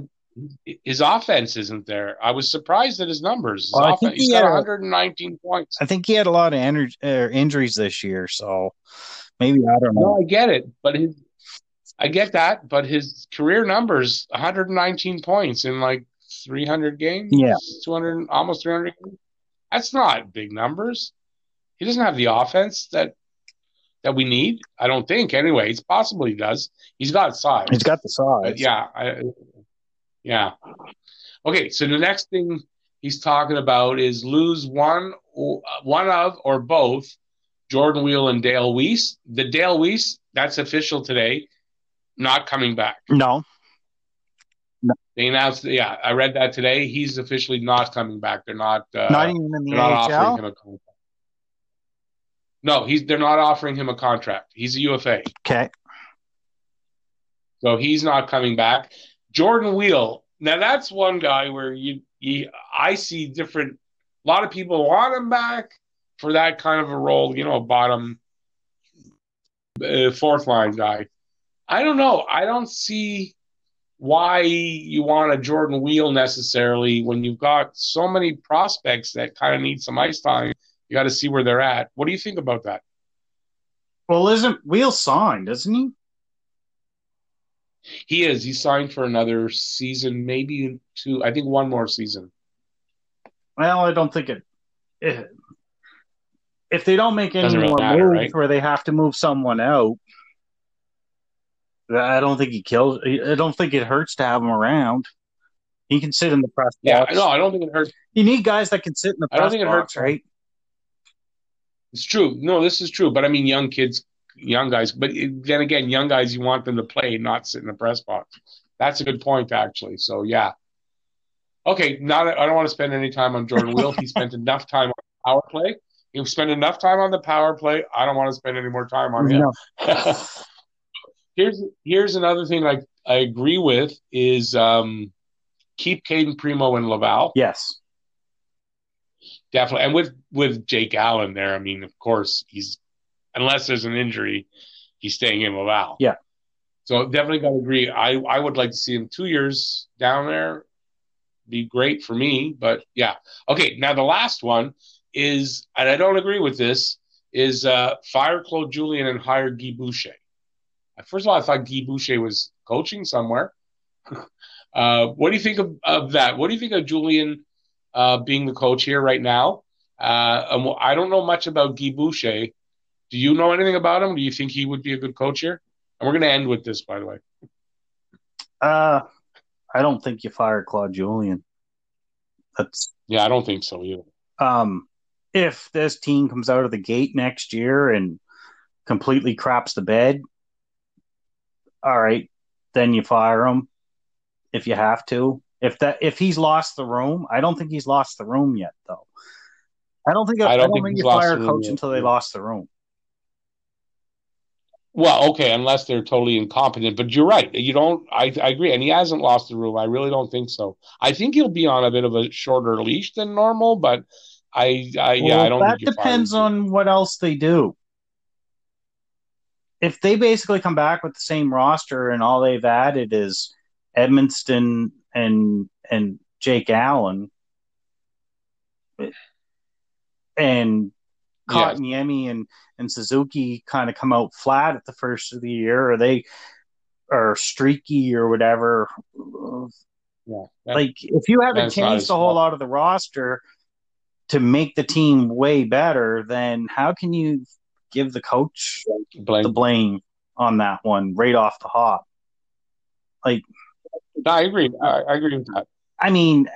his offense isn't there. I was surprised at his numbers. He's got 119 points. I think he had a lot of injuries this year, so maybe I don't know. No, I get it, but I get that, but his career numbers, 119 points in like 300 games, 200, almost 300 games. That's not big numbers. He doesn't have the offense that we need, I don't think. Anyway, it's possible he does. He's got size. He's got the size. But yeah. Okay, so the next thing he's talking about is lose one of or both Jordan Weal and Dale Weise. The Dale Weise, that's official today. Not coming back. No. They announced. Yeah, I read that today. He's officially not coming back. They're not. Not even in the NHL. Not offering him a contract. No, they're not offering him a contract. He's a UFA. Okay. So he's not coming back. Jordan Weal. Now that's one guy where I see different. A lot of people want him back for that kind of a role. You know, a bottom fourth line guy. I don't know. I don't see why you want a Jordan Weal necessarily when you've got so many prospects that kind of need some ice time. You got to see where they're at. What do you think about that? Well, isn't Weal signed, isn't he? He is. He's signed for another season, maybe two. I think one more season. Well, I don't think it if they don't make any more moves where they have to move someone out, I don't think he kills. I don't think it hurts to have him around. He can sit in the press box. Yeah, no, I don't think it hurts. You need guys that can sit in the press box. I don't think it hurts, right? It's true. No, this is true. But I mean, young guys. But then again, young guys, you want them to play, not sit in the press box. That's a good point, actually. So, yeah. Okay, I don't want to spend any time on Jordan Weal. He spent enough time on the power play. He'll spend enough time on the power play. I don't want to spend any more time on him. No. Here's another thing I agree with is keep Caden Primo in Laval. Yes. definitely. And with Jake Allen there, I mean, of course, he's, unless there's an injury, he's staying in Laval. Yeah. So definitely got to agree. I would like to see him 2 years down there. Be great for me, but yeah. Okay, now the last one is, and I don't agree with this, is fire Claude Julian and hire Guy Boucher. First of all, I thought Guy Boucher was coaching somewhere. What do you think of that? What do you think of Julian being the coach here right now? I don't know much about Guy Boucher. Do you know anything about him? Do you think he would be a good coach here? And we're going to end with this, by the way. I don't think you fire Claude Julian. I don't think so either. If this team comes out of the gate next year and completely craps the bed, all right, then you fire him if you have to. If he's lost the room, I don't think he's lost the room yet, though. I don't think you fire a coach until they lost the room. Well, okay, unless they're totally incompetent. But you're right. You don't. I agree. And he hasn't lost the room. I really don't think so. I think he'll be on a bit of a shorter leash than normal, but I don't think that depends on what else they do. If they basically come back with the same roster and all they've added is Edmundson and Jake Allen and Cotton Yabby and Suzuki kind of come out flat at the first of the year, or they are streaky or whatever. Yeah, like if you haven't changed a whole lot of the roster to make the team way better, then how can you give the coach the blame on that one right off the hop? Like, no, I agree. I agree with that. I mean,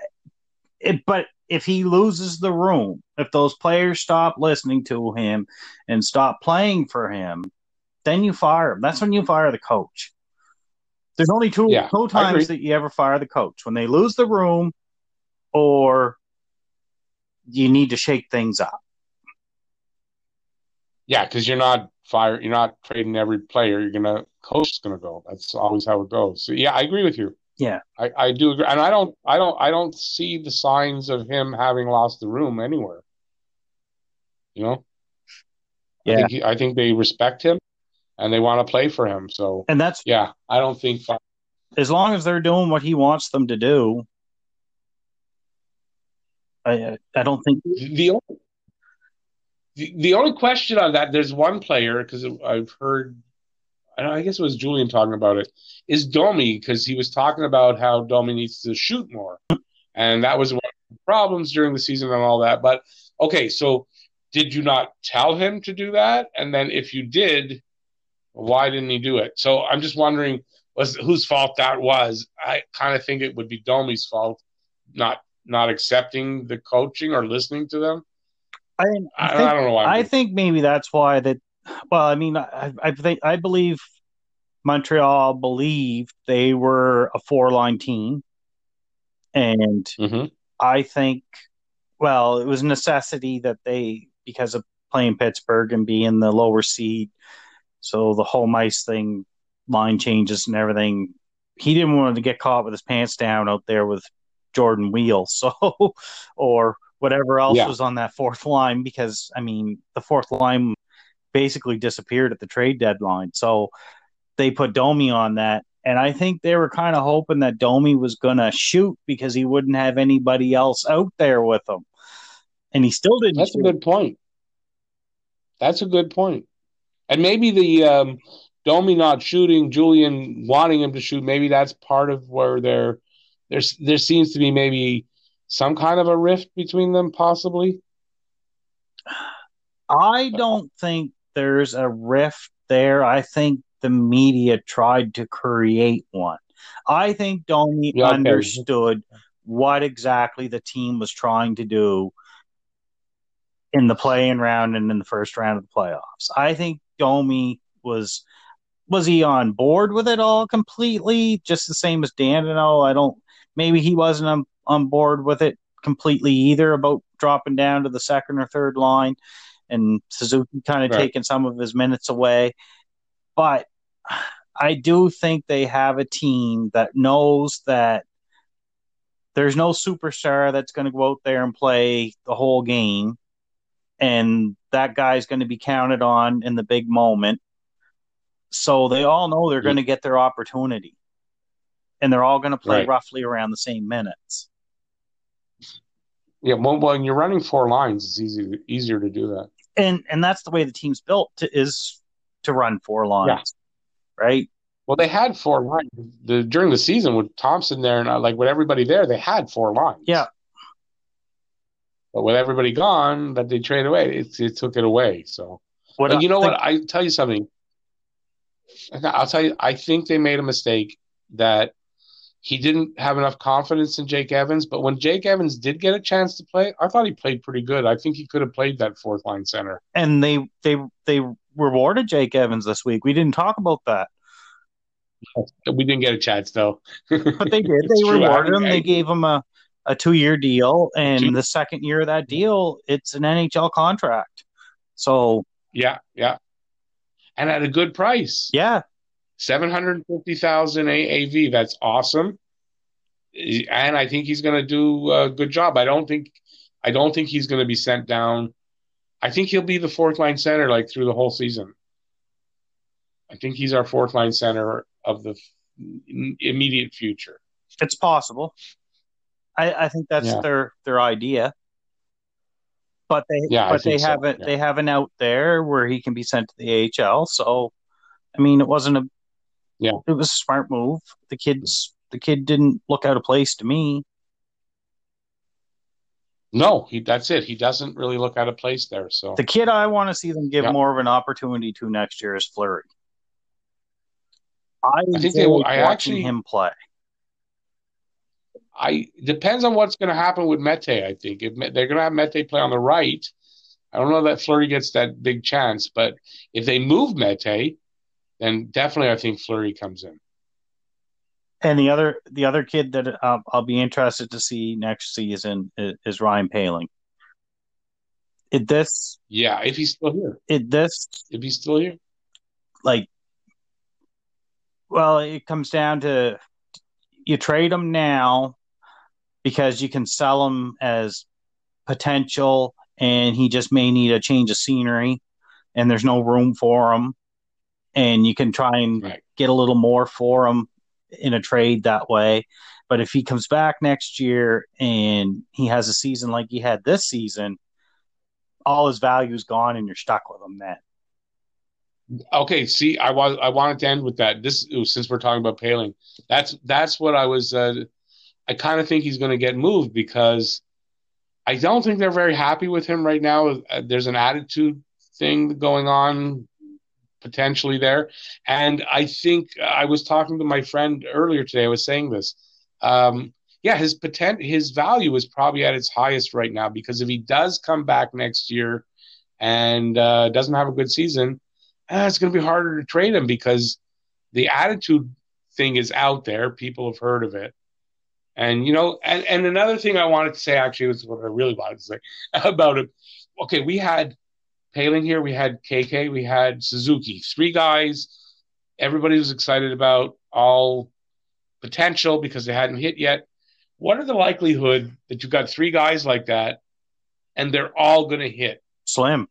but if he loses the room, if those players stop listening to him and stop playing for him, then you fire him. That's when you fire the coach. There's only two times that you ever fire the coach: when they lose the room, or you need to shake things up. Yeah, because you're not trading every player. Coach is gonna go. That's always how it goes. So yeah, I agree with you. Yeah, I do agree, and I don't see the signs of him having lost the room anywhere. You know, yeah, I think they respect him, and they want to play for him. So, and that's I don't think as long as they're doing what he wants them to do, I don't think the only question on that. There's one player because I've heard. I guess it was Julian talking about it, is Domi, because he was talking about how Domi needs to shoot more. And that was one of the problems during the season and all that. But, okay, so did you not tell him to do that? And then if you did, why didn't he do it? So I'm just wondering whose fault that was. I kind of think it would be Domi's fault, not accepting the coaching or listening to them. I don't know why. I think maybe that's why that. Well, I mean, I believe Montreal believed they were a four-line team, and I think, well, it was a necessity that they, because of playing Pittsburgh and being the lower seed, so the whole mice thing, line changes and everything, he didn't want to get caught with his pants down out there with Jordan Weal, so, or whatever else was on that fourth line, because, I mean, the fourth line basically disappeared at the trade deadline. So they put Domi on that. And I think they were kind of hoping that Domi was going to shoot because he wouldn't have anybody else out there with him. And he still didn't. That's shoot. A good point. That's a good point. And maybe the Domi not shooting, Julian wanting him to shoot, maybe that's part of where there seems to be maybe some kind of a rift between them possibly. I don't think there's a rift there. I think the media tried to create one. I think Domi understood what exactly the team was trying to do in the play-in round and in the first round of the playoffs. I think Domi was he on board with it all completely, just the same as Danault? Maybe he wasn't on board with it completely either about dropping down to the second or third line. And Suzuki kind of taking some of his minutes away. But I do think they have a team that knows that There's no superstar that's going to go out there and play the whole game, and that guy's going to be counted on in the big moment. So they all know they're going to get their opportunity, and they're all going to play roughly around the same minutes. Yeah, well, when you're running four lines, it's easier to do that. And that's the way the team's built to run four lines, right? Well, they had four lines during the season with Thompson there and with everybody there. They had four lines. Yeah, but with everybody gone, that they traded away, it took it away. So, I tell you something. I'll tell you, I think they made a mistake that he didn't have enough confidence in Jake Evans. But when Jake Evans did get a chance to play, I thought he played pretty good. I think he could have played that fourth line center. And they rewarded Jake Evans this week. We didn't talk about that. We didn't get a chance though. But they did. They rewarded him. They gave him a 2-year deal, and the second year of that deal, it's an NHL contract. So yeah. And at a good price. Yeah. $750,000 AAV. That's awesome. And I think he's going to do a good job. I don't think he's going to be sent down. I think he'll be the fourth line center through the whole season. I think he's our fourth line center of the immediate future. It's possible. I think that's their idea. But they haven't out there where he can be sent to the AHL. So, I mean, it was a smart move. The kid didn't look out of place to me. No, that's it. He doesn't really look out of place there. So the kid I want to see them give more of an opportunity to next year is Fleury. I think they will. I actually him play. Depends on what's going to happen with Mete. I think if they're going to have Mete play on the right, I don't know that Fleury gets that big chance. But if they move Mete, then definitely I think Fleury comes in. And the other kid that I'll be interested to see next season is Ryan Poehling. If he's still here. If he's still here, it comes down to you trade him now because you can sell him as potential, and he just may need a change of scenery, and there's no room for him, and you can try and get a little more for him in a trade that way. But if he comes back next year and he has a season like he had this season, all his value is gone, and you're stuck with him then. Okay, see, I wanted to end with that. Since we're talking about Poehling, that's what I was. I kind of think he's going to get moved because I don't think they're very happy with him right now. There's an attitude thing going on potentially there, and I think I was talking to my friend earlier today. I was saying this. His value is probably at its highest right now because if he does come back next year and doesn't have a good season. It's going to be harder to trade him because the attitude thing is out there. People have heard of it. And, and another thing I wanted to say, actually, was what I really wanted to say about it. Okay, we had Poehling here. We had KK. We had Suzuki. 3 guys. Everybody was excited about all potential because they hadn't hit yet. What are the likelihood that you've got 3 guys like that and they're all going to hit? Slim.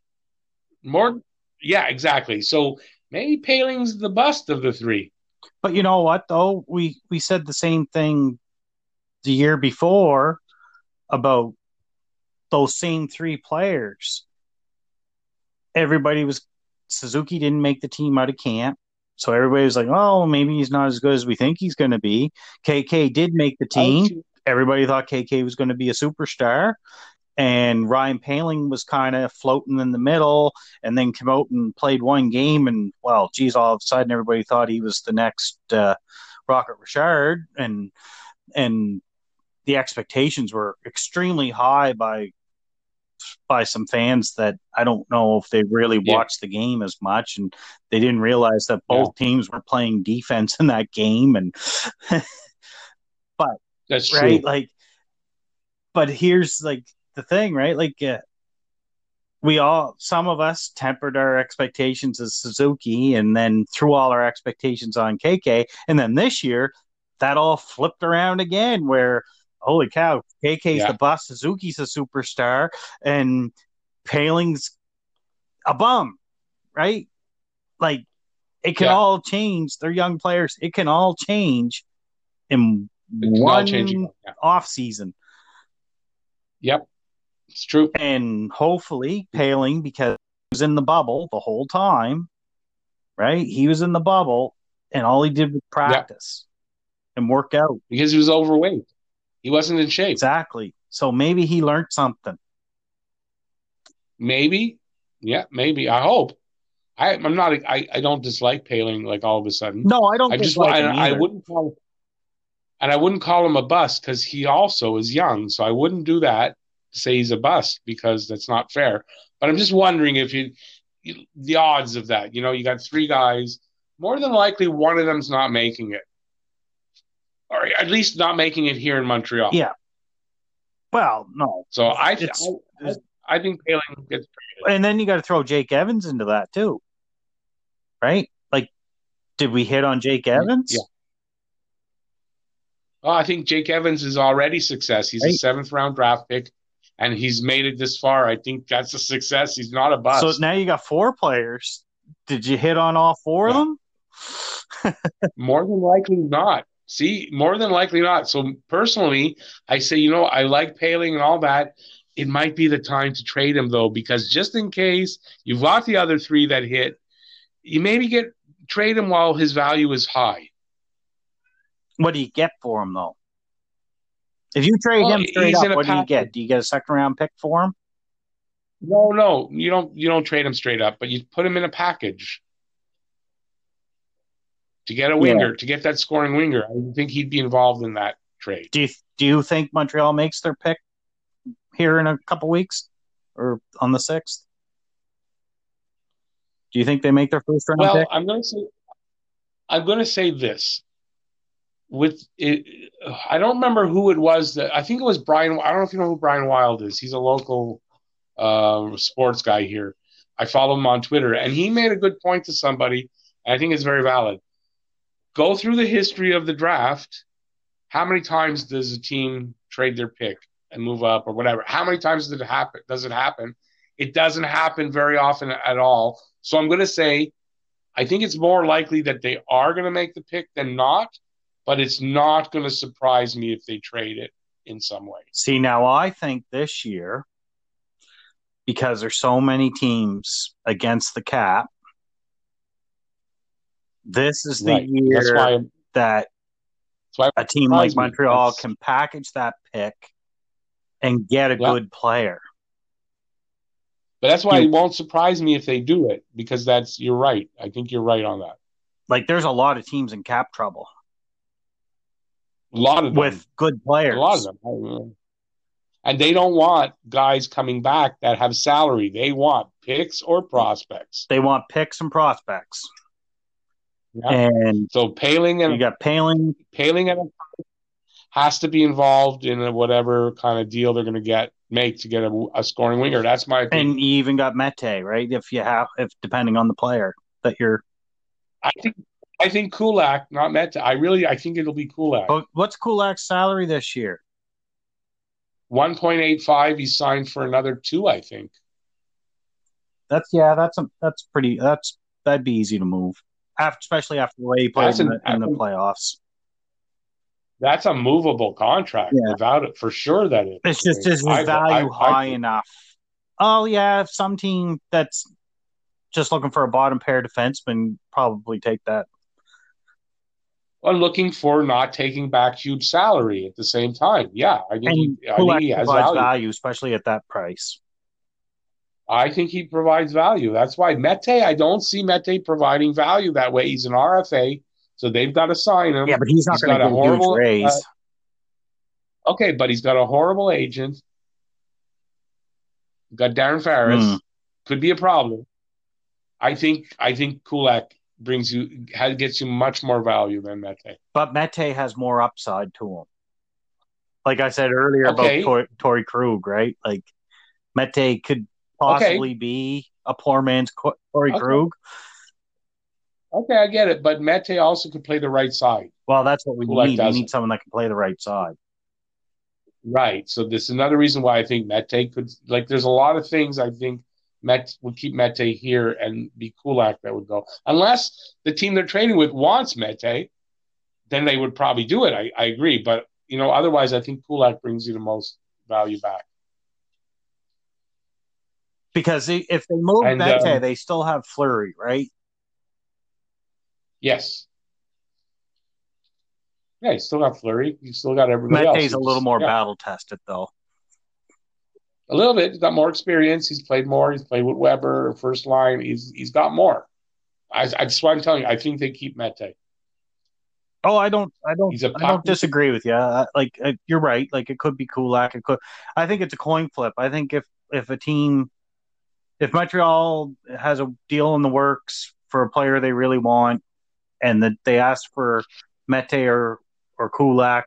More. Yeah, exactly. So maybe Poehling's the bust of the 3. But you know what, though? We said the same thing the year before about those same 3 players. Suzuki didn't make the team out of camp. So everybody was like, oh, maybe he's not as good as we think he's going to be. KK did make the team. Everybody thought KK was going to be a superstar. And Ryan Poehling was kind of floating in the middle and then came out and played one game. And, all of a sudden everybody thought he was the next Rocket Richard. And the expectations were extremely high by some fans that I don't know if they really watched the game as much. And they didn't realize that both teams were playing defense in that game. And but that's right. True. But here's the thing, right? Some of us tempered our expectations as Suzuki and then threw all our expectations on KK. And then this year, that all flipped around again, where holy cow, KK's the boss, Suzuki's a superstar, and Pahling's a bum, right? Like, it can all change. They're young players. It can all change in one offseason. Yep, it's true. And hopefully Poehling, because he was in the bubble the whole time, right? He was in the bubble, and all he did was practice and work out. Because he was overweight. He wasn't in shape. Exactly. So maybe he learned something. Maybe. Yeah, maybe. I hope. I'm not. I don't dislike Poehling. Like all of a sudden, no, I don't. I wouldn't call, and I wouldn't call him a bust because he also is young. So I wouldn't do that. Say he's a bust because that's not fair. But I'm just wondering if you the odds of that. You know, you got three guys. More than likely, one of them's not making it, or at least not making it here in Montreal. Yeah. Well, no. So I think Poehling gets traded. And then you got to throw Jake Evans into that too. Right? Like, did we hit on Jake Evans? Yeah. Oh, I think Jake Evans is already success. He's a seventh-round draft pick, and he's made it this far. I think that's a success. He's not a bust. So now you got four players. Did you hit on all four of them? More than likely not. See, more than likely not. So personally, I say, you know, I like Poehling and all that. It might be the time to trade him, though, because just in case you've got the other three that hit, you maybe trade him while his value is high. What do you get for him, though? If you trade him straight up, what do you get? Do you get a second-round pick for him? No, you don't trade him straight up, but you put him in a package to get a winger, to get that scoring winger. I think he'd be involved in that trade. Do you think Montreal makes their pick here in a couple weeks or on the 6th? Do you think they make their first-round pick? Well, I'm going to say this. With it, I don't remember who it was that I think it was Brian. I don't know if you know who Brian Wild is. He's a local sports guy here. I follow him on Twitter, and he made a good point to somebody. And I think it's very valid. Go through the history of the draft. How many times does a team trade their pick and move up or whatever? How many times did it happen? Does it happen? It doesn't happen very often at all. So I'm going to say, I think it's more likely that they are going to make the pick than not. But it's not going to surprise me if they trade it in some way. See, now I think this year, because there's so many teams against the cap, this is the year that's why a team like Montreal can package that pick and get a good player. But that's why it won't surprise me if they do it, because you're right. I think you're right on that. Like, there's a lot of teams in cap trouble. A lot of them. With good players. A lot of them. And they don't want guys coming back that have salary. They want picks or prospects. They want picks and prospects. Yeah. And so Poehling has to be involved in whatever kind of deal they're going to make to get a scoring winger. That's my opinion. And you even got Mete, right? If depending on the player that you're, I think Kulak, not Mete. I think it'll be Kulak. But what's Kulak's salary this year? 1.85. He signed for another 2, I think. That'd be easy to move, especially after the way he played in the playoffs. That's a movable contract without it, for sure. That is. It's just his value high enough. Oh yeah, if some team that's just looking for a bottom pair defenseman, probably take that. Well, looking for not taking back huge salary at the same time. Yeah, I think he provides value, especially at that price. I think he provides value. That's why Mete, I don't see Mete providing value that way. He's an RFA, so they've got to sign him. Yeah, but he's not going to get a huge raise. Okay, but he's got a horrible agent. Got Darren Ferris. Could be a problem. I think Kulak gets you much more value than Mete. But Mete has more upside to him. Like I said earlier about Torey Krug, right? Like Mete could possibly be a poor man's Torey Krug. Okay, I get it. But Mete also could play the right side. Well, that's what we need. We need someone that can play the right side. Right. So this is another reason why I think Mete could, like, there's a lot of things I think Mete would keep Mete here and be Kulak that would go. Unless the team they're training with wants Mete, then they would probably do it. I agree. But, you know, otherwise I think Kulak brings you the most value back. Because if they move Mete, they still have Fleury, right? Yes. Yeah, you still got Fleury. You still got everybody else. Mete's a little more battle-tested, though. A little bit. He's got more experience. He's played more. He's played with Weber, first line. He's got more. That's why I'm telling you. I think they keep Mete. Oh, I don't disagree with you. You're right. Like, it could be Kulak. I think it's a coin flip. I think if a team, if Montreal has a deal in the works for a player they really want, and that they ask for Mete or Kulak,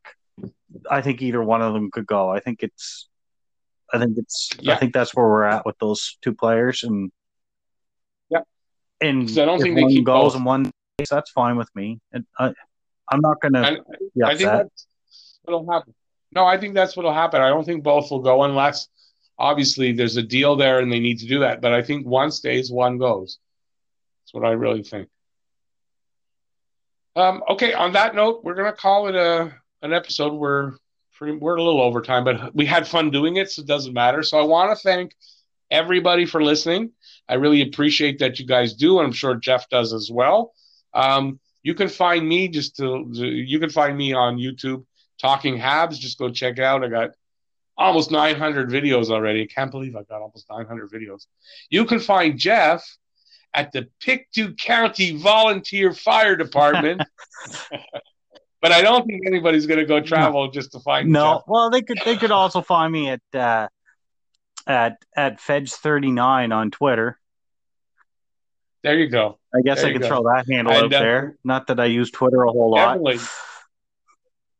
I think either one of them could go. I think that's where we're at with those two players. And and I don't think they keep goals both. In one case, that's fine with me. And I'm not going to. I think that's what'll happen. No, I think that's what'll happen. I don't think both will go unless, obviously, there's a deal there and they need to do that. But I think one stays, one goes. That's what I really think. Okay, on that note, we're going to call it an episode. We're a little over time, but we had fun doing it, so it doesn't matter. So I want to thank everybody for listening. I really appreciate that you guys do, and I'm sure Jeff does as well. You can find me on YouTube, Talking Habs. Just go check it out. I got almost 900 videos already. I can't believe I got almost 900 videos. You can find Jeff at the Pictou County Volunteer Fire Department. But I don't think anybody's going to go travel just to find me. No, Jeff. Well, they could also find me at Fedge39 on Twitter. There you go. I guess there I could throw that handle out there. Not that I use Twitter a whole lot.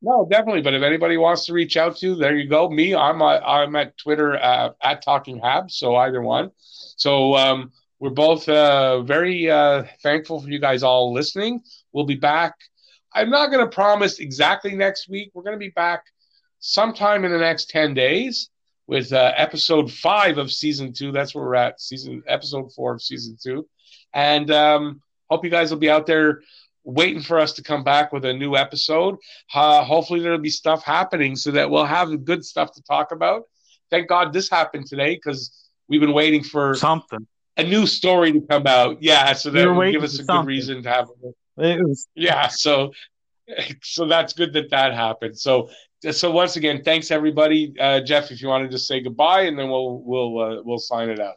No, definitely. But if anybody wants to reach out to you, there you go. Me, I'm at Twitter at Talking Habs, so either one. So, we're both very thankful for you guys all listening. We'll be back. I'm not going to promise exactly next week. We're going to be back sometime in the next 10 days with episode 5 of season 2. That's where we're at, episode 4 of season 2. And hope you guys will be out there waiting for us to come back with a new episode. Hopefully there'll be stuff happening so that we'll have good stuff to talk about. Thank God this happened today because we've been waiting for something. A new story to come out. Yeah, so that would give us a good reason to have it. Yeah, so that's good that happened. So once again, thanks everybody. Jeff, if you want to just say goodbye and then we'll sign it out.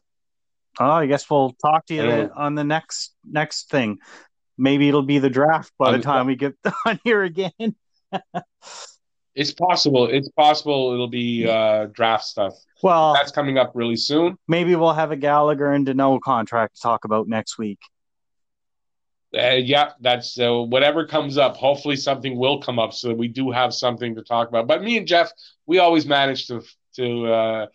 Oh, I guess we'll talk to you on the next thing. Maybe it'll be the draft by the time we get on here again. It's possible. It'll be draft stuff. Well, that's coming up really soon. Maybe we'll have a Gallagher and Danault contract to talk about next week. That's whatever comes up. Hopefully something will come up so that we do have something to talk about. But me and Jeff, we always manage to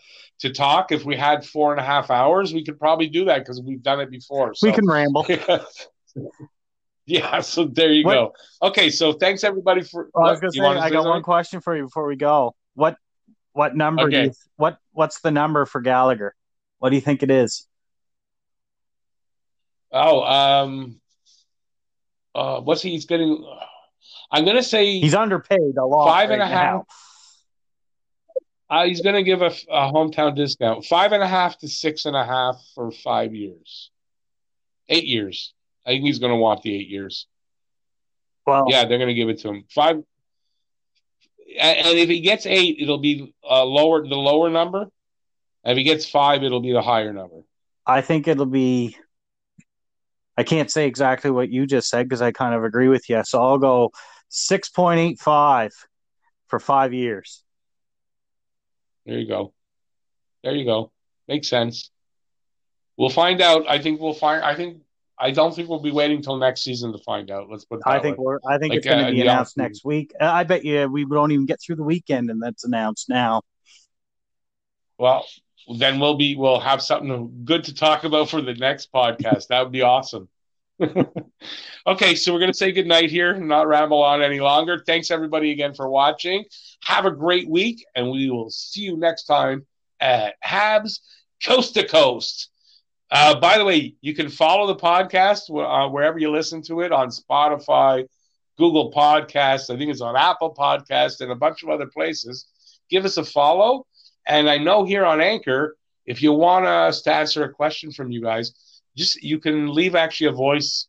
talk. If we had 4.5 hours, we could probably do that because we've done it before. So. We can ramble. Yeah, so there you go. Okay, so thanks everybody for. Well, I was going to say, I got one question for you before we go. What number? Okay. What's the number for Gallagher? What do you think it is? Oh, what's he's getting? I'm going to say he's underpaid a lot. 5.5. He's going to give a hometown discount, 5.5 to 6.5 for 5 years, 8 years. I think he's going to want the 8 years. Wow. Yeah, they're going to give it to him. 5. And if he gets 8, it'll be the lower number. And if he gets 5, it'll be the higher number. I think it'll be – I can't say exactly what you just said because I kind of agree with you. So I'll go 6.85 for 5 years. There you go. Makes sense. We'll find out. I don't think we'll be waiting till next season to find out. Let's put it that way. I think it's going to be announced next week. I bet you we don't even get through the weekend, and that's announced now. Well, then we'll have something good to talk about for the next podcast. That would be awesome. Okay, so we're going to say goodnight here and not ramble on any longer. Thanks, everybody, again for watching. Have a great week, and we will see you next time at Habs Coast to Coast. By the way, you can follow the podcast wherever you listen to it, on Spotify, Google Podcasts. I think it's on Apple Podcasts and a bunch of other places. Give us a follow. And I know here on Anchor, if you want us to answer a question from you guys, you can leave actually a voice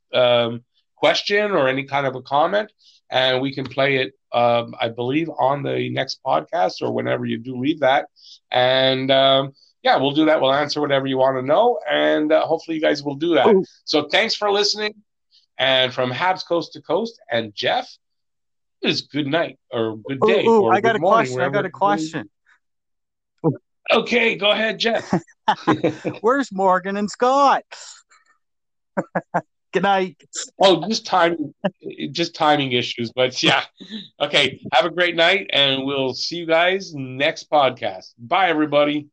question or any kind of a comment, and we can play it, I believe, on the next podcast or whenever you do leave that. And yeah, we'll do that. We'll answer whatever you want to know, and hopefully you guys will do that. Ooh. So thanks for listening. And from Habs Coast to Coast, and Jeff, it is good night or good day. Ooh, or I got a question. I got a question. Okay, go ahead, Jeff. Where's Morgan and Scott? Good night. Oh, just timing issues, but yeah. Okay, have a great night, and we'll see you guys next podcast. Bye, everybody.